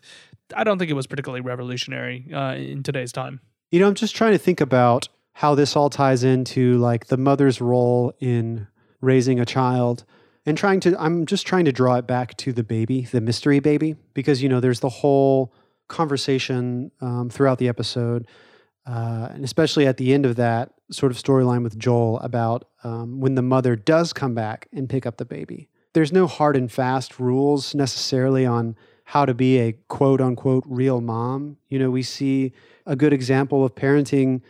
I don't think it was particularly revolutionary in today's time. You know, I'm just trying to think about how this all ties into like the mother's role in raising a child. And I'm just trying to draw it back to the baby, the mystery baby, because, you know, there's the whole conversation throughout the episode, and especially at the end of that sort of storyline with Joel about when the mother does come back and pick up the baby. There's no hard and fast rules necessarily on how to be a quote unquote real mom. You know, we see a good example of parenting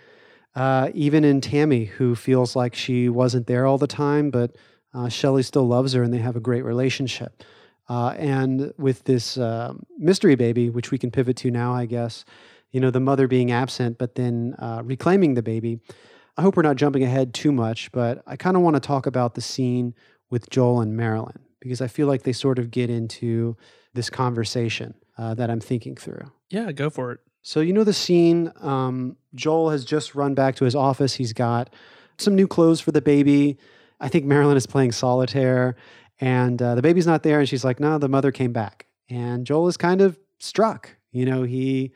even in Tammy, who feels like she wasn't there all the time, but Shelley still loves her and they have a great relationship. And with this mystery baby, which we can pivot to now, I guess, you know, the mother being absent, but then reclaiming the baby. I hope we're not jumping ahead too much, but I kind of want to talk about the scene with Joel and Marilyn, because I feel like they sort of get into this conversation that I'm thinking through. Yeah, go for it. So you know the scene, Joel has just run back to his office. He's got some new clothes for the baby. I think Marilyn is playing solitaire. And the baby's not there. And she's like, no, the mother came back. And Joel is kind of struck. You know, he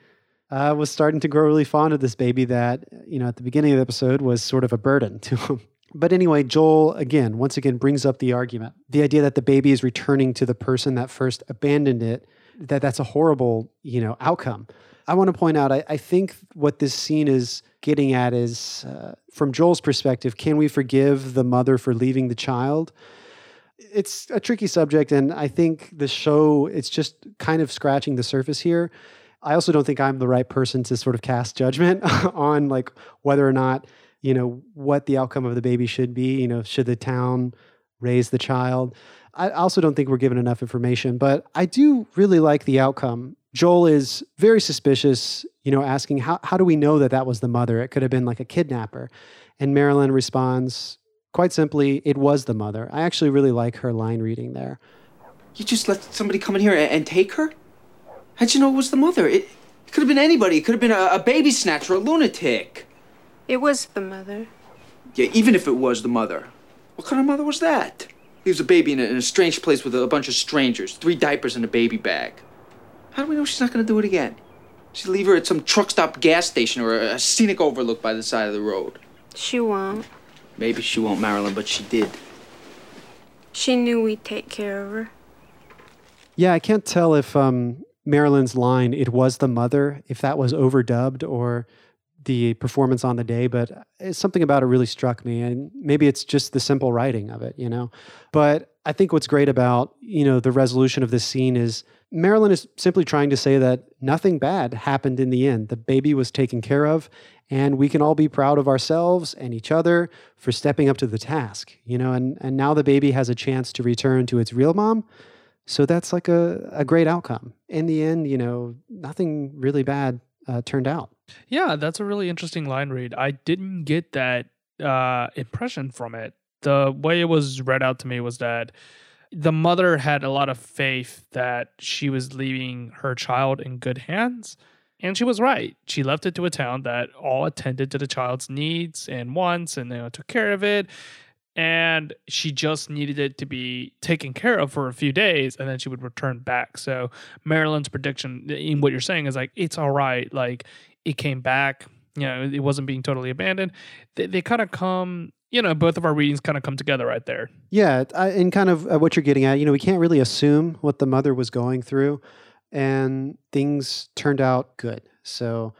was starting to grow really fond of this baby that, you know, at the beginning of the episode was sort of a burden to him. But anyway, Joel, once again, brings up the argument. The idea that the baby is returning to the person that first abandoned it, that's a horrible, you know, outcome. I want to point out, I think what this scene is getting at is, from Joel's perspective, can we forgive the mother for leaving the child? It's a tricky subject, and I think the show, it's just kind of scratching the surface here. I also don't think I'm the right person to sort of cast judgment on like whether or not, you know, what the outcome of the baby should be. You know, should the town raise the child? I also don't think we're given enough information, but I do really like the outcome. Joel is very suspicious, you know, asking, how do we know that that was the mother? It could have been like a kidnapper. And Marilyn responds, quite simply, it was the mother. I actually really like her line reading there. You just let somebody come in here and take her? How'd you know it was the mother? It could have been anybody. It could have been a baby snatcher, a lunatic. It was the mother. Yeah, even if it was the mother. What kind of mother was that? Leaves a baby in a strange place with a bunch of strangers, 3 diapers and a baby bag. How do we know she's not going to do it again? She'd leave her at some truck stop gas station or a scenic overlook by the side of the road. She won't. Maybe she won't, Marilyn, but she did. She knew we'd take care of her. Yeah, I can't tell if Marilyn's line, it was the mother, if that was overdubbed or the performance on the day, but something about it really struck me. And maybe it's just the simple writing of it, you know? But I think what's great about, you know, the resolution of this scene is Marilyn is simply trying to say that nothing bad happened in the end. The baby was taken care of, and we can all be proud of ourselves and each other for stepping up to the task, you know, and now the baby has a chance to return to its real mom. So that's like a great outcome. In the end, you know, nothing really bad turned out. Yeah, that's a really interesting line read. I didn't get that impression from it. The way it was read out to me was that the mother had a lot of faith that she was leaving her child in good hands, and she was right. She left it to a town that all attended to the child's needs and wants, and, you know, took care of it. And she just needed it to be taken care of for a few days, and then she would return back. So Marilyn's prediction in what you're saying is like, it's all right. Like, it came back. You know, it wasn't being totally abandoned. They kind of come... You know, both of our readings kind of come together right there. Yeah, and kind of what you're getting at, you know, we can't really assume what the mother was going through, and things turned out good. So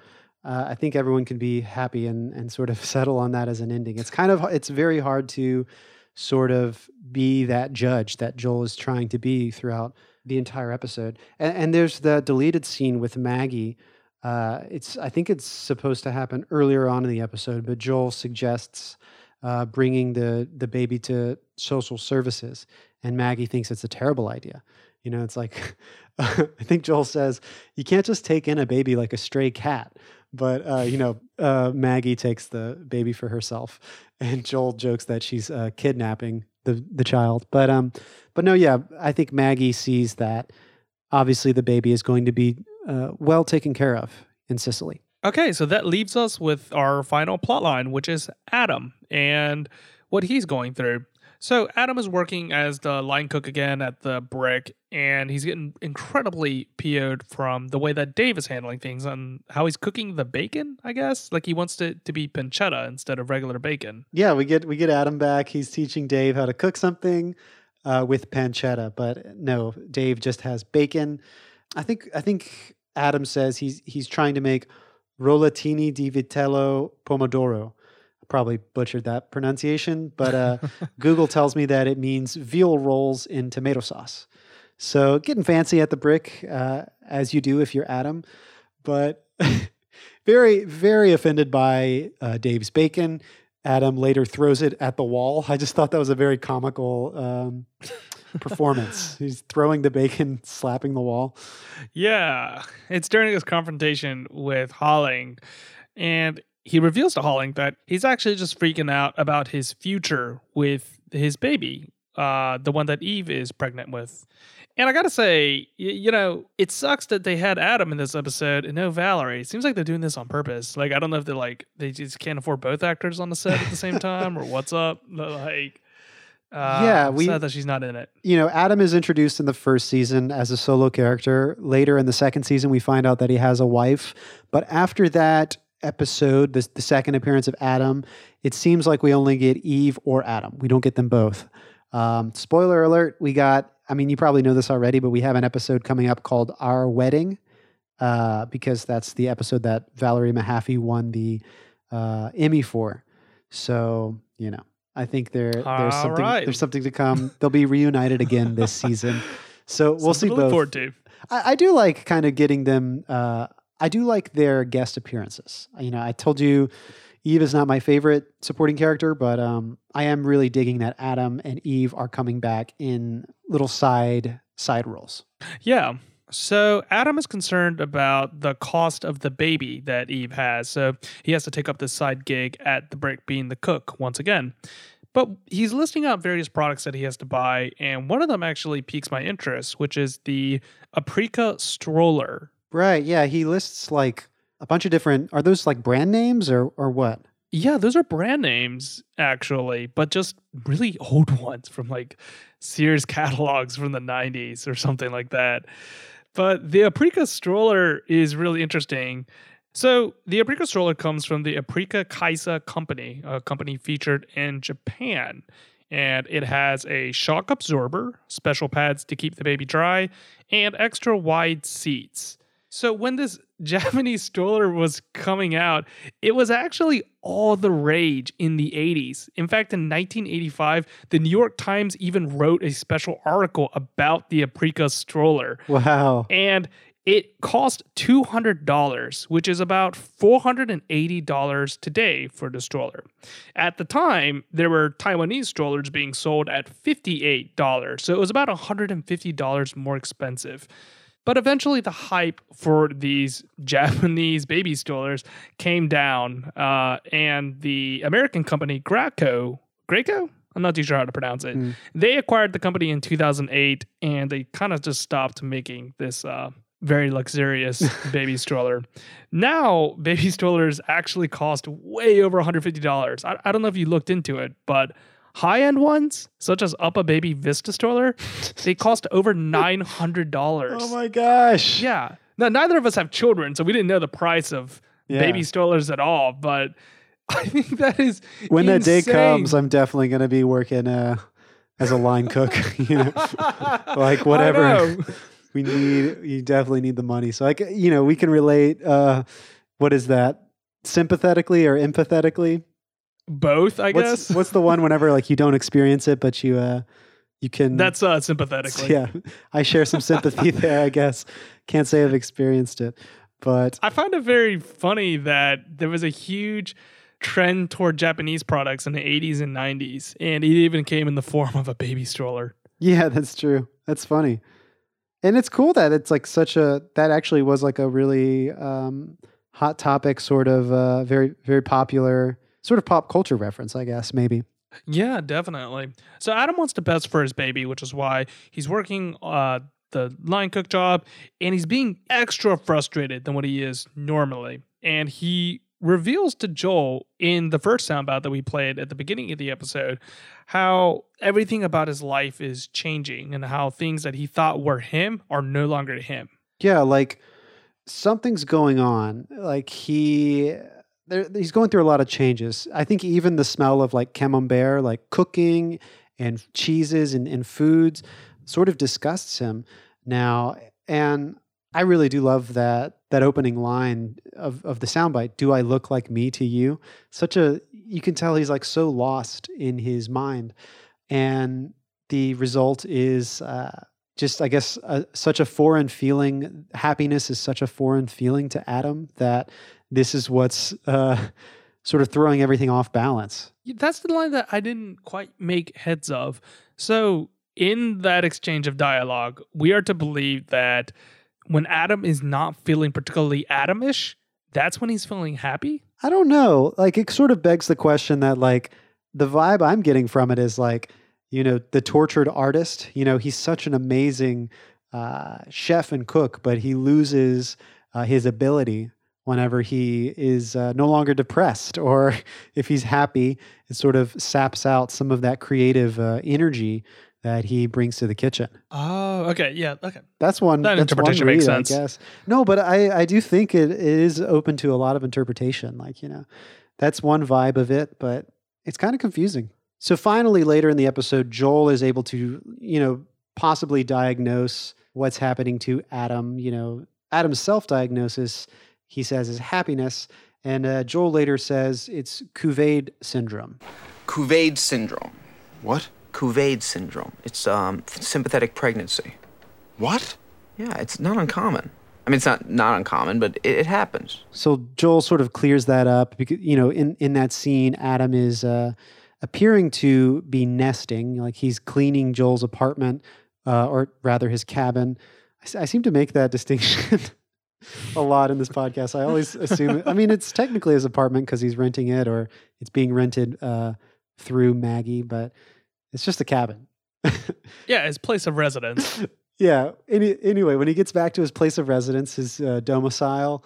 I think everyone can be happy and sort of settle on that as an ending. It's very hard to sort of be that judge that Joel is trying to be throughout the entire episode. And there's the deleted scene with Maggie. I think it's supposed to happen earlier on in the episode, but Joel suggests... bringing the baby to social services. And Maggie thinks it's a terrible idea. You know, it's like, I think Joel says, you can't just take in a baby like a stray cat. But, you know, Maggie takes the baby for herself. And Joel jokes that she's kidnapping the child. But no, yeah, I think Maggie sees that obviously the baby is going to be well taken care of in Sicily. Okay, so that leaves us with our final plot line, which is Adam and what he's going through. So Adam is working as the line cook again at the brick, and he's getting incredibly PO'd from the way that Dave is handling things on how he's cooking the bacon, I guess. Like, he wants it to be pancetta instead of regular bacon. Yeah, we get Adam back. He's teaching Dave how to cook something with pancetta, but no, Dave just has bacon. I think Adam says he's trying to make rollatini di vitello pomodoro. Probably butchered that pronunciation, but Google tells me that it means veal rolls in tomato sauce. So getting fancy at the brick, as you do if you're Adam, but very, very offended by Dave's bacon. Adam later throws it at the wall. I just thought that was a very comical performance. He's throwing the bacon, slapping the wall. Yeah. It's during his confrontation with Holling, and he reveals to Holling that he's actually just freaking out about his future with his baby, the one that Eve is pregnant with. And I gotta say, you know, it sucks that they had Adam in this episode and no Valerie. It seems like they're doing this on purpose. Like, I don't know if they're like, they just can't afford both actors on the set at the same time or what's up. Like, yeah, we said that she's not in it. You know, Adam is introduced in the first season as a solo character. Later in the second season, we find out that he has a wife. But after that episode, the second appearance of Adam, it seems like we only get Eve or Adam. We don't get them both. Spoiler alert, we got, I mean, you probably know this already, but we have an episode coming up called Our Wedding, because that's the episode that Valerie Mahaffey won the Emmy for. So, you know, I think there's something to come. They'll be reunited again this season. So we'll see both. I do like kind of getting them. I do like their guest appearances. You know, I told you Eve is not my favorite supporting character, but I am really digging that Adam and Eve are coming back in little side roles. Yeah. So Adam is concerned about the cost of the baby that Eve has. So he has to take up this side gig at the brick, being the cook once again. But he's listing out various products that he has to buy, and one of them actually piques my interest, which is the Aprica stroller. Right, yeah. He lists like a bunch of different... Are those like brand names or what? Yeah, those are brand names, actually, but just really old ones from like Sears catalogs from the 90s or something like that. But the Aprica stroller is really interesting. So the Aprica stroller comes from the Aprica Kaisa company, a company featured in Japan. And it has a shock absorber, special pads to keep the baby dry, and extra wide seats. So when this Japanese stroller was coming out, it was actually all the rage in the 80s. In fact, in 1985, the New York Times even wrote a special article about the Aprica stroller. Wow. And it cost $200, which is about $480 today for the stroller. At the time, there were Taiwanese strollers being sold at $58, so it was about $150 more expensive. But eventually the hype for these Japanese baby strollers came down, and the American company Graco? I'm not too sure how to pronounce it. They acquired the company in 2008, and they kind of just stopped making this very luxurious baby stroller. Now, baby strollers actually cost way over $150. I don't know if you looked into it, but high-end ones, such as Up a Baby Vista stroller, they cost over $900. Oh my gosh. Yeah. Now, neither of us have children, so we didn't know the price of baby strollers at all, but I think that is when insane. That day comes, I'm definitely going to be working as a line cook, you know, like whatever. We need, you definitely need the money. So, like, you know, we can relate, what is that, sympathetically or empathetically? Both, I guess. What's the one whenever like you don't experience it, but you you can... That's sympathetically. Yeah, I share some sympathy there, I guess. Can't say I've experienced it, but... I find it very funny that there was a huge trend toward Japanese products in the 80s and 90s, and it even came in the form of a baby stroller. Yeah, that's true. That's funny. And it's cool that it's like such a... That actually was like a really hot topic, sort of very, very popular... Sort of pop culture reference, I guess, maybe. Yeah, definitely. So Adam wants the best for his baby, which is why he's working the line cook job, and he's being extra frustrated than what he is normally. And he reveals to Joel in the first soundbite that we played at the beginning of the episode how everything about his life is changing and how things that he thought were him are no longer him. Yeah, like something's going on. Like he's going through a lot of changes. I think even the smell of like camembert, like cooking and cheeses and foods sort of disgusts him now. And I really do love that opening line of the soundbite, "Do I look like me to you?" You can tell he's like so lost in his mind. And the result is just, I guess, such a foreign feeling. Happiness is such a foreign feeling to Adam that this is what's sort of throwing everything off balance. That's the line that I didn't quite make heads of. So in that exchange of dialogue, we are to believe that when Adam is not feeling particularly Adam-ish, that's when he's feeling happy? I don't know. Like, it sort of begs the question that, like, the vibe I'm getting from it is like, you know, the tortured artist, you know, he's such an amazing chef and cook, but he loses his ability whenever he is no longer depressed, or if he's happy, it sort of saps out some of that creative energy that he brings to the kitchen. Oh, okay. Yeah. Okay. That's one. That interpretation makes sense, I guess. No, but I do think it is open to a lot of interpretation. Like, you know, that's one vibe of it, but it's kind of confusing. So finally, later in the episode, Joel is able to, you know, possibly diagnose what's happening to Adam. You know, Adam's self-diagnosis, he says, is happiness. And Joel later says it's Couvade syndrome. Couvade syndrome. What? Couvade syndrome. It's sympathetic pregnancy. What? Yeah, it's not uncommon. I mean, it's not uncommon, but it happens. So Joel sort of clears that up because, you know, in that scene, Adam is appearing to be nesting. Like, he's cleaning Joel's apartment, or rather his cabin. I seem to make that distinction a lot in this podcast. I always assume, I mean, it's technically his apartment because he's renting it, or it's being rented through Maggie, but it's just a cabin. Yeah, his place of residence. Yeah. Anyway, when he gets back to his place of residence, his domicile,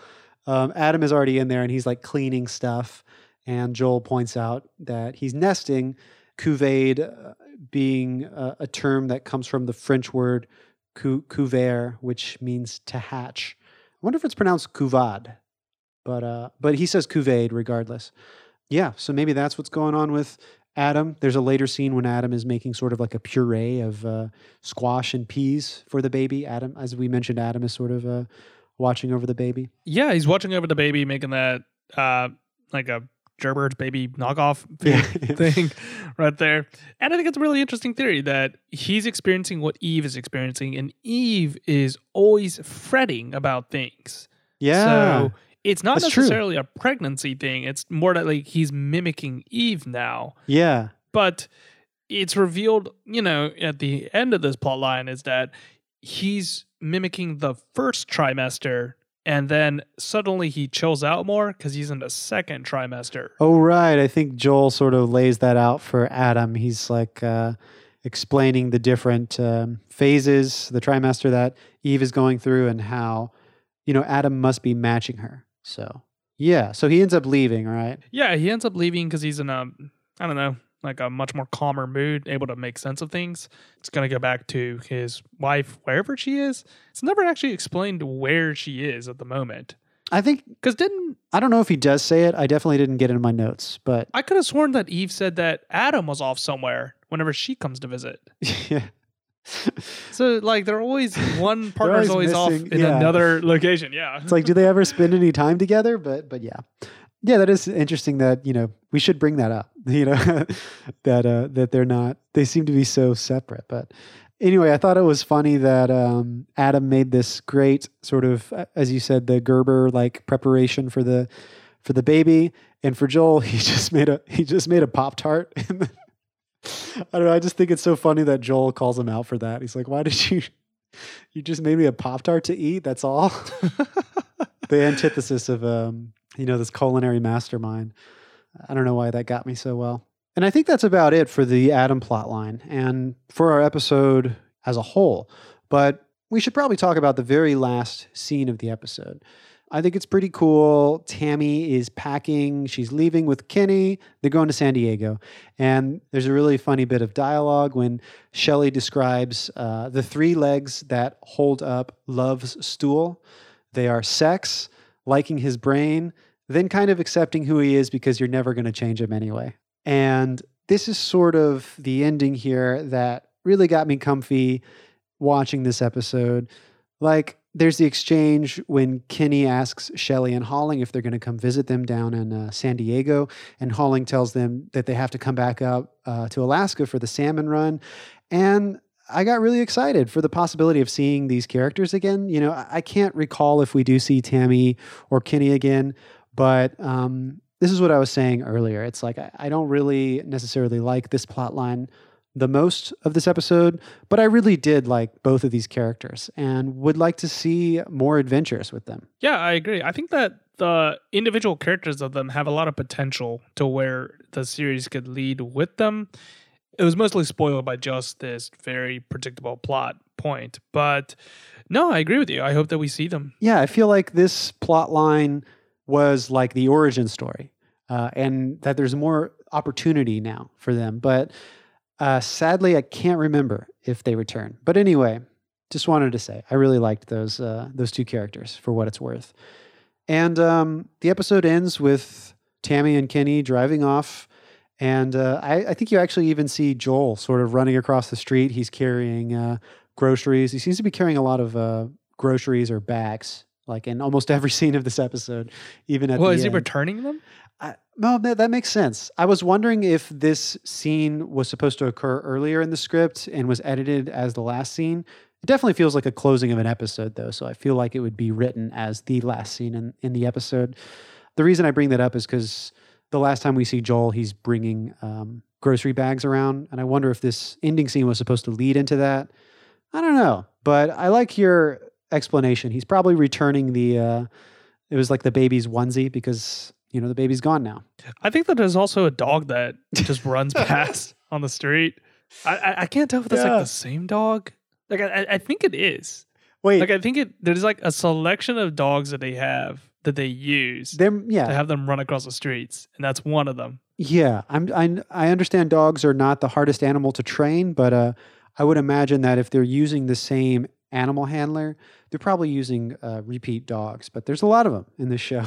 Adam is already in there and he's like cleaning stuff. And Joel points out that he's nesting, couvade being a term that comes from the French word couvert, which means to hatch. I wonder if it's pronounced couvade, but he says couvade regardless. Yeah, so maybe that's what's going on with Adam. There's a later scene when Adam is making sort of like a puree of squash and peas for the baby. Adam, as we mentioned, Adam is sort of watching over the baby. Yeah, he's watching over the baby, making that like a Gerber's baby knockoff thing right there. And I think it's a really interesting theory that he's experiencing what Eve is experiencing, and Eve is always fretting about things. Yeah. So it's not necessarily a pregnancy thing. It's more that, like, he's mimicking Eve now. Yeah. But it's revealed, you know, at the end of this plot line is that he's mimicking the first trimester, and then suddenly he chills out more because he's in the second trimester. Oh, right. I think Joel sort of lays that out for Adam. He's like explaining the different phases, the trimester that Eve is going through, and how, you know, Adam must be matching her. So, yeah. So he ends up leaving, right? Yeah, he ends up leaving because he's in a, I don't know, like a much more calmer mood, able to make sense of things. It's going to go back to his wife, wherever she is. It's never actually explained where she is at the moment. I think, because I don't know if he does say it. I definitely didn't get it in my notes, but I could have sworn that Eve said that Adam was off somewhere whenever she comes to visit. Yeah. So, like, they're always, one partner's always off in another location. Yeah. It's like, do they ever spend any time together? But yeah. Yeah, that is interesting that, you know, we should bring that up, you know, that they're not, they seem to be so separate. But anyway, I thought it was funny that Adam made this great sort of, as you said, the Gerber like preparation for the baby. And for Joel, he just made a Pop-Tart. I don't know, I just think it's so funny that Joel calls him out for that. He's like, why did you just made me a Pop-Tart to eat? That's all. The antithesis of, you know, this culinary mastermind. I don't know why that got me so well. And I think that's about it for the Adam plotline and for our episode as a whole. But we should probably talk about the very last scene of the episode. I think it's pretty cool. Tammy is packing. She's leaving with Kenny. They're going to San Diego. And there's a really funny bit of dialogue when Shelley describes the three legs that hold up love's stool. They are sex, liking his brain, then kind of accepting who he is because you're never going to change him anyway. And this is sort of the ending here that really got me comfy watching this episode. Like, there's the exchange when Kenny asks Shelley and Holling if they're going to come visit them down in San Diego. And Holling tells them that they have to come back up to Alaska for the salmon run. And I got really excited for the possibility of seeing these characters again. You know, I can't recall if we do see Tammy or Kenny again, but this is what I was saying earlier. It's like, I don't really necessarily like this plot line the most of this episode, but I really did like both of these characters and would like to see more adventures with them. Yeah, I agree. I think that the individual characters of them have a lot of potential to where the series could lead with them. It was mostly spoiled by just this very predictable plot point. But no, I agree with you. I hope that we see them. Yeah, I feel like this plot line was like the origin story and that there's more opportunity now for them. But sadly, I can't remember if they return. But anyway, just wanted to say I really liked those two characters for what it's worth. And the episode ends with Tammy and Kenny driving off. And I think you actually even see Joel sort of running across the street. He's carrying groceries. He seems to be carrying a lot of groceries or bags, like in almost every scene of this episode, even at the end. Well, is he returning them? No, that makes sense. I was wondering if this scene was supposed to occur earlier in the script and was edited as the last scene. It definitely feels like a closing of an episode, though, so I feel like it would be written as the last scene in the episode. The reason I bring that up is because the last time we see Joel, he's bringing grocery bags around, and I wonder if this ending scene was supposed to lead into that. I don't know, but I like your explanation. He's probably returning it was like the baby's onesie because, you know, the baby's gone now. I think that there's also a dog that just runs past on the street. I can't tell if that's like the same dog. Like, I think it is. Wait. Like, I think there's like a selection of dogs that they have that they use to have them run across the streets. And that's one of them. Yeah. I understand dogs are not the hardest animal to train, but I would imagine that if they're using the same animal handler, they're probably using repeat dogs. But there's a lot of them in this show.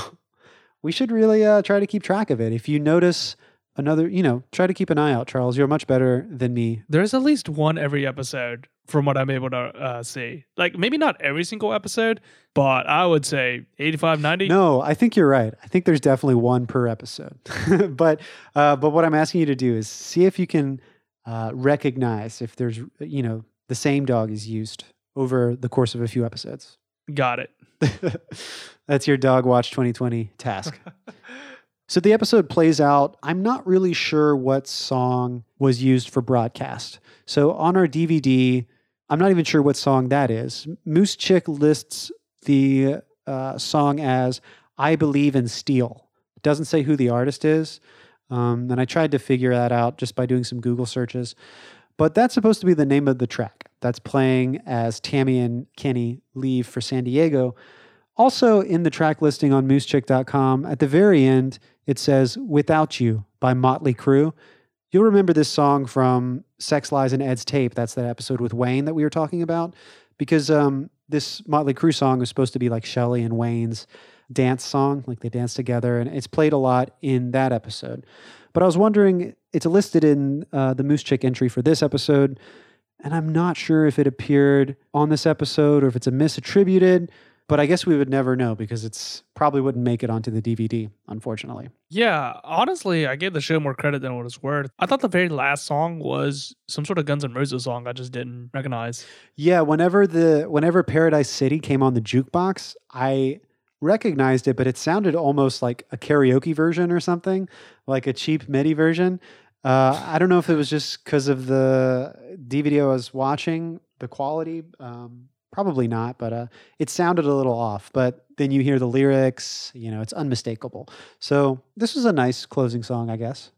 We should really try to keep track of it. If you notice another, you know, try to keep an eye out, Charles. You're much better than me. There's at least one every episode from what I'm able to see. Like, maybe not every single episode, but I would say 85, 90. No, I think you're right. I think there's definitely one per episode. But what I'm asking you to do is see if you can recognize if there's, you know, the same dog is used over the course of a few episodes. Got it. That's your Dog Watch 2020 task. So the episode plays out. I'm not really sure what song was used for broadcast. So on our DVD, I'm not even sure what song that is. Moose Chick lists the song as I Believe in Steel. It doesn't say who the artist is. And I tried to figure that out just by doing some Google searches. But that's supposed to be the name of the track that's playing as Tammy and Kenny leave for San Diego. Also in the track listing on moosechick.com, at the very end, it says Without You by Motley Crue. You'll remember this song from Sex, Lies, and Ed's Tape. That's that episode with Wayne that we were talking about. Because this Motley Crue song was supposed to be like Shelley and Wayne's dance song. Like they dance together. And it's played a lot in that episode. But I was wondering, it's listed in the Moose Chick entry for this episode. And I'm not sure if it appeared on this episode or if it's a misattributed. But I guess we would never know because it's probably wouldn't make it onto the DVD, unfortunately. Yeah, honestly, I gave the show more credit than what it's worth. I thought the very last song was some sort of Guns N' Roses song I just didn't recognize. Yeah, whenever Paradise City came on the jukebox, I recognized it, but it sounded almost like a karaoke version or something, like a cheap MIDI version. I don't know if it was just because of the DVD I was watching, the quality. Probably not, but it sounded a little off. But then you hear the lyrics, you know, it's unmistakable. So this is a nice closing song, I guess.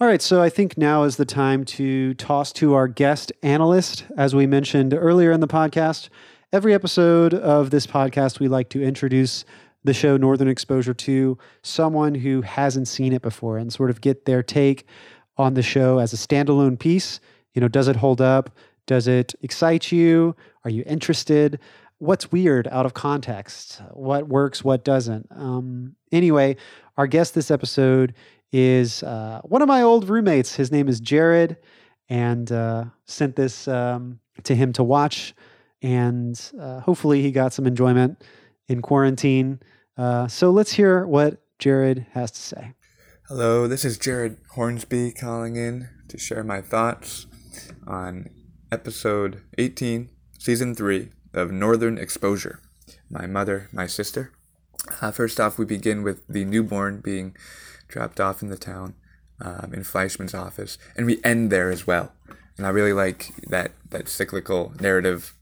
All right, so I think now is the time to toss to our guest analyst. As we mentioned earlier in the podcast, every episode of this podcast, we like to introduce the show Northern Exposure to someone who hasn't seen it before and sort of get their take on the show as a standalone piece. You know, does it hold up? Does it excite you? Are you interested? What's weird out of context? What works? What doesn't? Anyway, our guest this episode is one of my old roommates. His name is Jared, and sent this to him to watch. And hopefully he got some enjoyment in quarantine. So let's hear what Jared has to say. Hello, this is Jared Hornsby calling in to share my thoughts on episode 18, season 3 of Northern Exposure, My Mother, My Sister. First off, we begin with the newborn being dropped off in the town in Fleischman's office, and we end there as well. And I really like that cyclical narrative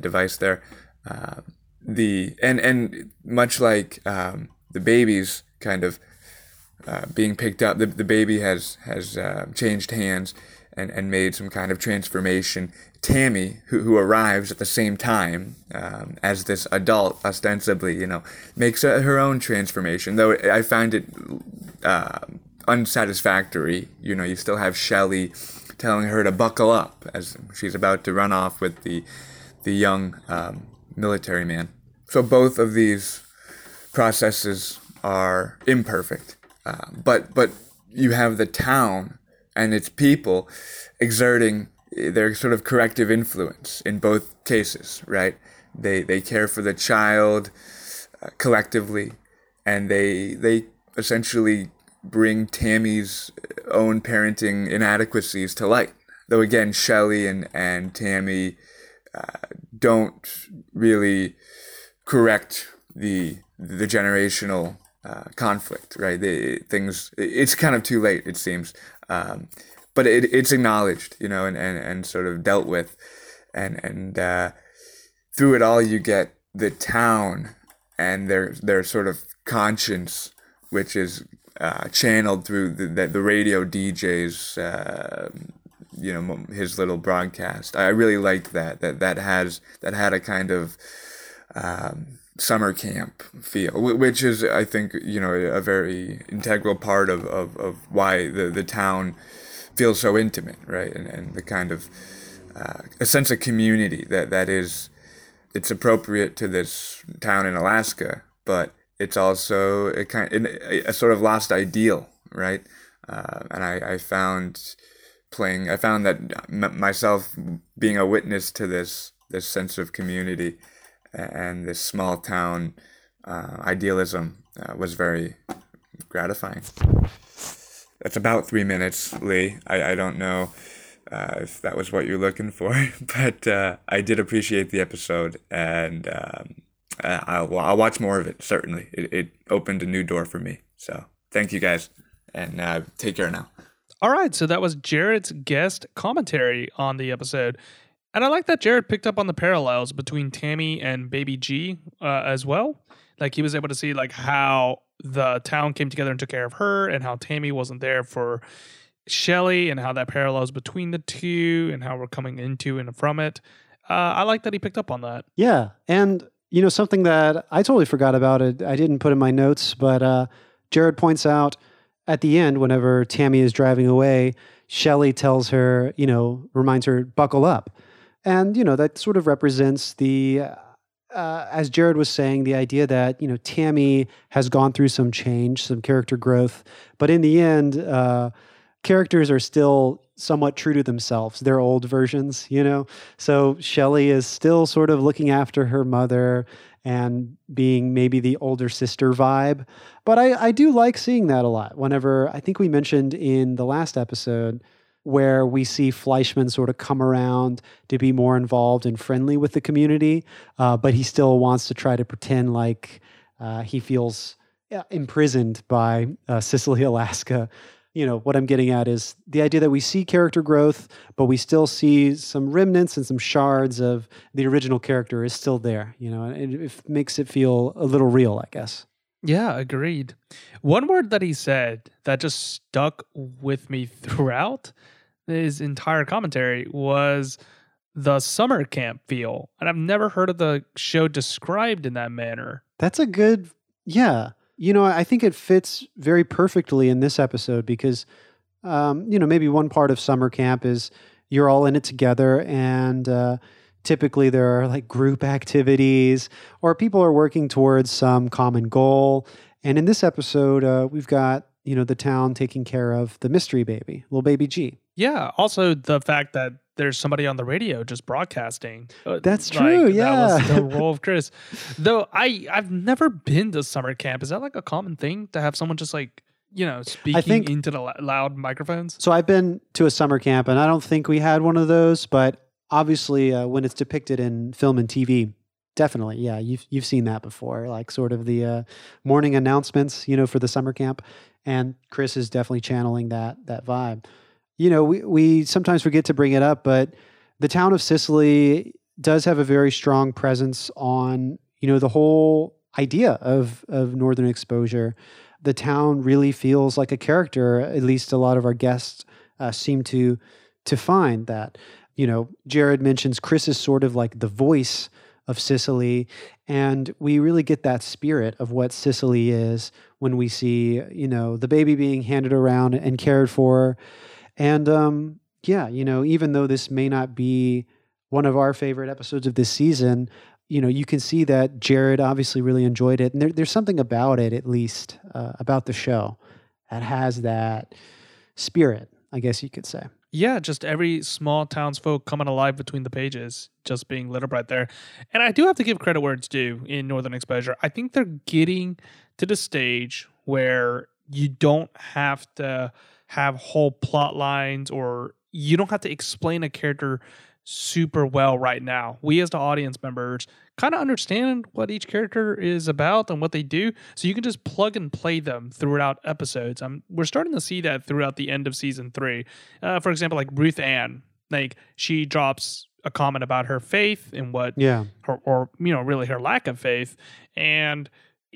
device there. And much like the baby's kind of being picked up, the baby has changed hands and made some kind of transformation. Tammy, who arrives at the same time as this adult, ostensibly, makes her own transformation. Though I find it unsatisfactory. You still have Shelley telling her to buckle up as she's about to run off with the young military man. So both of these processes are imperfect. But you have the town and its people exerting their sort of corrective influence in both cases, right? They care for the child collectively, and they essentially bring Tammy's own parenting inadequacies to light. Though again, Shelley and Tammy don't really correct the generational conflict, right? It's kind of too late, it seems. But it's acknowledged, and sort of dealt with. And through it all, you get the town and their sort of conscience, which is channeled through the radio DJ's, his little broadcast. I really liked that had a kind of summer camp feel, which is, I think, a very integral part of why the town feels so intimate, right? And the kind of a sense of community that is, it's appropriate to this town in Alaska, but it's also a sort of lost ideal, right? And I found that myself being a witness to this sense of community and this small town idealism was very gratifying. That's about 3 minutes, Lee. I don't know if that was what you're looking for, but I did appreciate the episode, and I'll watch more of it, certainly. It opened a new door for me. So thank you guys, and take care now. All right, so that was Jarrett's guest commentary on the episode. And I like that Jarrett picked up on the parallels between Tammy and Baby G as well. Like, he was able to see how the town came together and took care of her, and how Tammy wasn't there for Shelley, and how that parallels between the two, and how we're coming into and from it. I like that he picked up on that. Yeah, and something that I totally forgot about it, I didn't put in my notes, but Jarrett points out at the end, whenever Tammy is driving away, Shelley tells her, reminds her, buckle up. And, that sort of represents the, as Jared was saying, the idea that, Tammy has gone through some change, some character growth. But in the end, characters are still somewhat true to themselves, their old versions, So Shelley is still sort of looking after her mother and being maybe the older sister vibe. But I do like seeing that a lot. Whenever, I think we mentioned in the last episode, where we see Fleischman sort of come around to be more involved and friendly with the community, but he still wants to try to pretend like he feels imprisoned by Cicely, Alaska. What I'm getting at is the idea that we see character growth, but we still see some remnants and some shards of the original character is still there, and it makes it feel a little real, I guess. Yeah, agreed. One word that he said that just stuck with me throughout his entire commentary was the summer camp feel. And I've never heard of the show described in that manner. That's a good, yeah. I think it fits very perfectly in this episode because, maybe one part of summer camp is you're all in it together and, typically there are group activities or people are working towards some common goal. And in this episode, we've got, the town taking care of the mystery baby, little baby G. Yeah. Also the fact that there's somebody on the radio just broadcasting. That's true. Yeah. That was the role of Chris. Though I've never been to summer camp. Is that a common thing to have someone just speaking into the loud microphones? So I've been to a summer camp and I don't think we had one of those, but obviously when it's depicted in film and TV, definitely, yeah, you've seen that before, like sort of the morning announcements, you know, for the summer camp, and Chris is definitely channeling that vibe. You know, we sometimes forget to bring it up, but the town of Cicely does have a very strong presence on, you know, the whole idea of Northern exposure. The town really feels like a character. At least a lot of our guests seem to find that. You know, Jared mentions Chris is sort of like the voice of Cicely, and we really get that spirit of what Cicely is when we see, you know, the baby being handed around and cared for. And yeah, you know, even though this may not be one of our favorite episodes of this season, you know, you can see that Jared obviously really enjoyed it. And there's something about it, at least, about the show that has that spirit, I guess you could say. Yeah, just every small townsfolk coming alive between the pages, just being lit up right there. And I do have to give credit where it's due in Northern Exposure. I think they're getting to the stage where you don't have to have whole plot lines, or you don't have to explain a character super well right now. We as the audience members kind of understand what each character is about and what they do, so you can just plug and play them throughout episodes. We're starting to see that throughout the end of season 3. For example, like Ruth Ann, like she drops a comment about her faith and what, yeah, or you know, really her lack of faith, and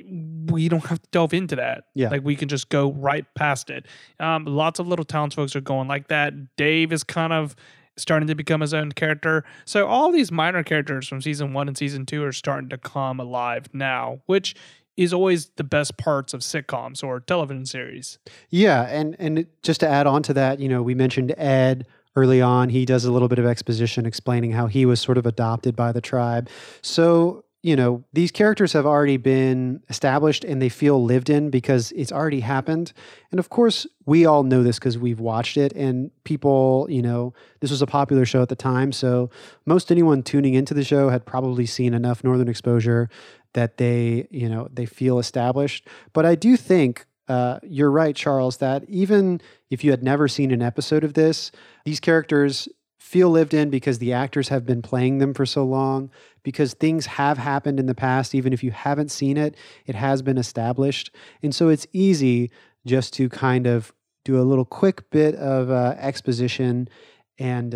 we don't have to delve into that. Yeah. Like we can just go right past it. Lots of little townsfolk are going like that. Dave is kind of starting to become his own character. So all these minor characters from season 1 and season 2 are starting to come alive now, which is always the best parts of sitcoms or television series. Yeah, and just to add on to that, you know, we mentioned Ed early on. He does a little bit of exposition explaining how he was sort of adopted by the tribe. So, you know, these characters have already been established and they feel lived in because it's already happened. And of course, we all know this because we've watched it, and people, you know, this was a popular show at the time. So most anyone tuning into the show had probably seen enough Northern Exposure that they, you know, they feel established. But I do think you're right, Charles, that even if you had never seen an episode of this, these characters feel lived in because the actors have been playing them for so long, because things have happened in the past. Even if you haven't seen it, it has been established. And so it's easy just to kind of do a little quick bit of exposition, and,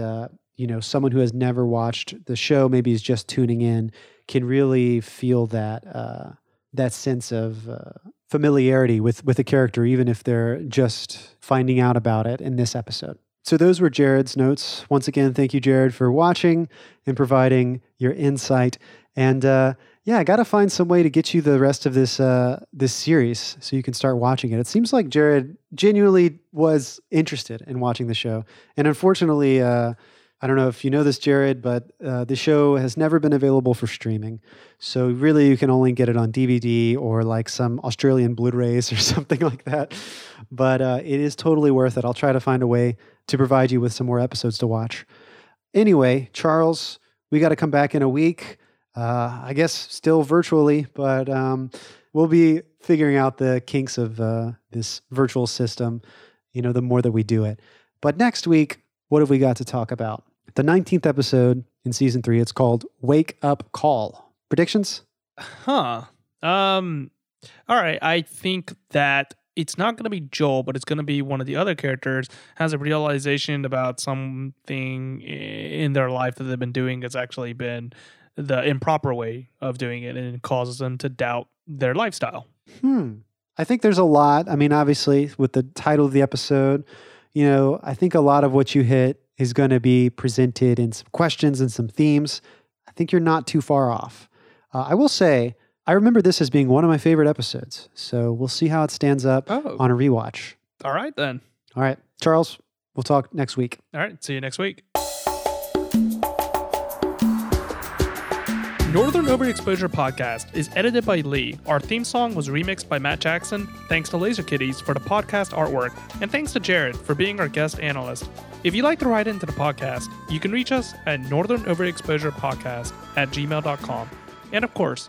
you know, someone who has never watched the show, maybe is just tuning in, can really feel that that sense of familiarity with a character, even if they're just finding out about it in this episode. So those were Jared's notes. Once again, thank you, Jared, for watching and providing your insight. And yeah, I got to find some way to get you the rest of this series so you can start watching it. It seems like Jared genuinely was interested in watching the show. And unfortunately, I don't know if you know this, Jared, but the show has never been available for streaming. So really, you can only get it on DVD or like some Australian Blu-rays or something like that. But it is totally worth it. I'll try to find a way to provide you with some more episodes to watch. Anyway, Charles, we got to come back in a week. I guess still virtually, but we'll be figuring out the kinks of this virtual system, you know, the more that we do it. But next week, what have we got to talk about? The 19th episode in season 3, it's called Wake Up Call. Predictions? All right. I think that it's not going to be Joel, but it's going to be one of the other characters has a realization about something in their life that they've been doing that's actually been the improper way of doing it, and it causes them to doubt their lifestyle. I think there's a lot. I mean, obviously, with the title of the episode, you know, I think a lot of what you hit is going to be presented in some questions and some themes. I think you're not too far off. I will say, I remember this as being one of my favorite episodes, so we'll see how it stands up on a rewatch. All right, then. All right, Charles, we'll talk next week. All right, see you next week. Northern Overexposure Podcast is edited by Lee. Our theme song was remixed by Matt Jackson. Thanks to Laser Kitties for the podcast artwork, and thanks to Jared for being our guest analyst. If you'd like to write into the podcast, you can reach us at northernoverexposurepodcast@gmail.com. And of course,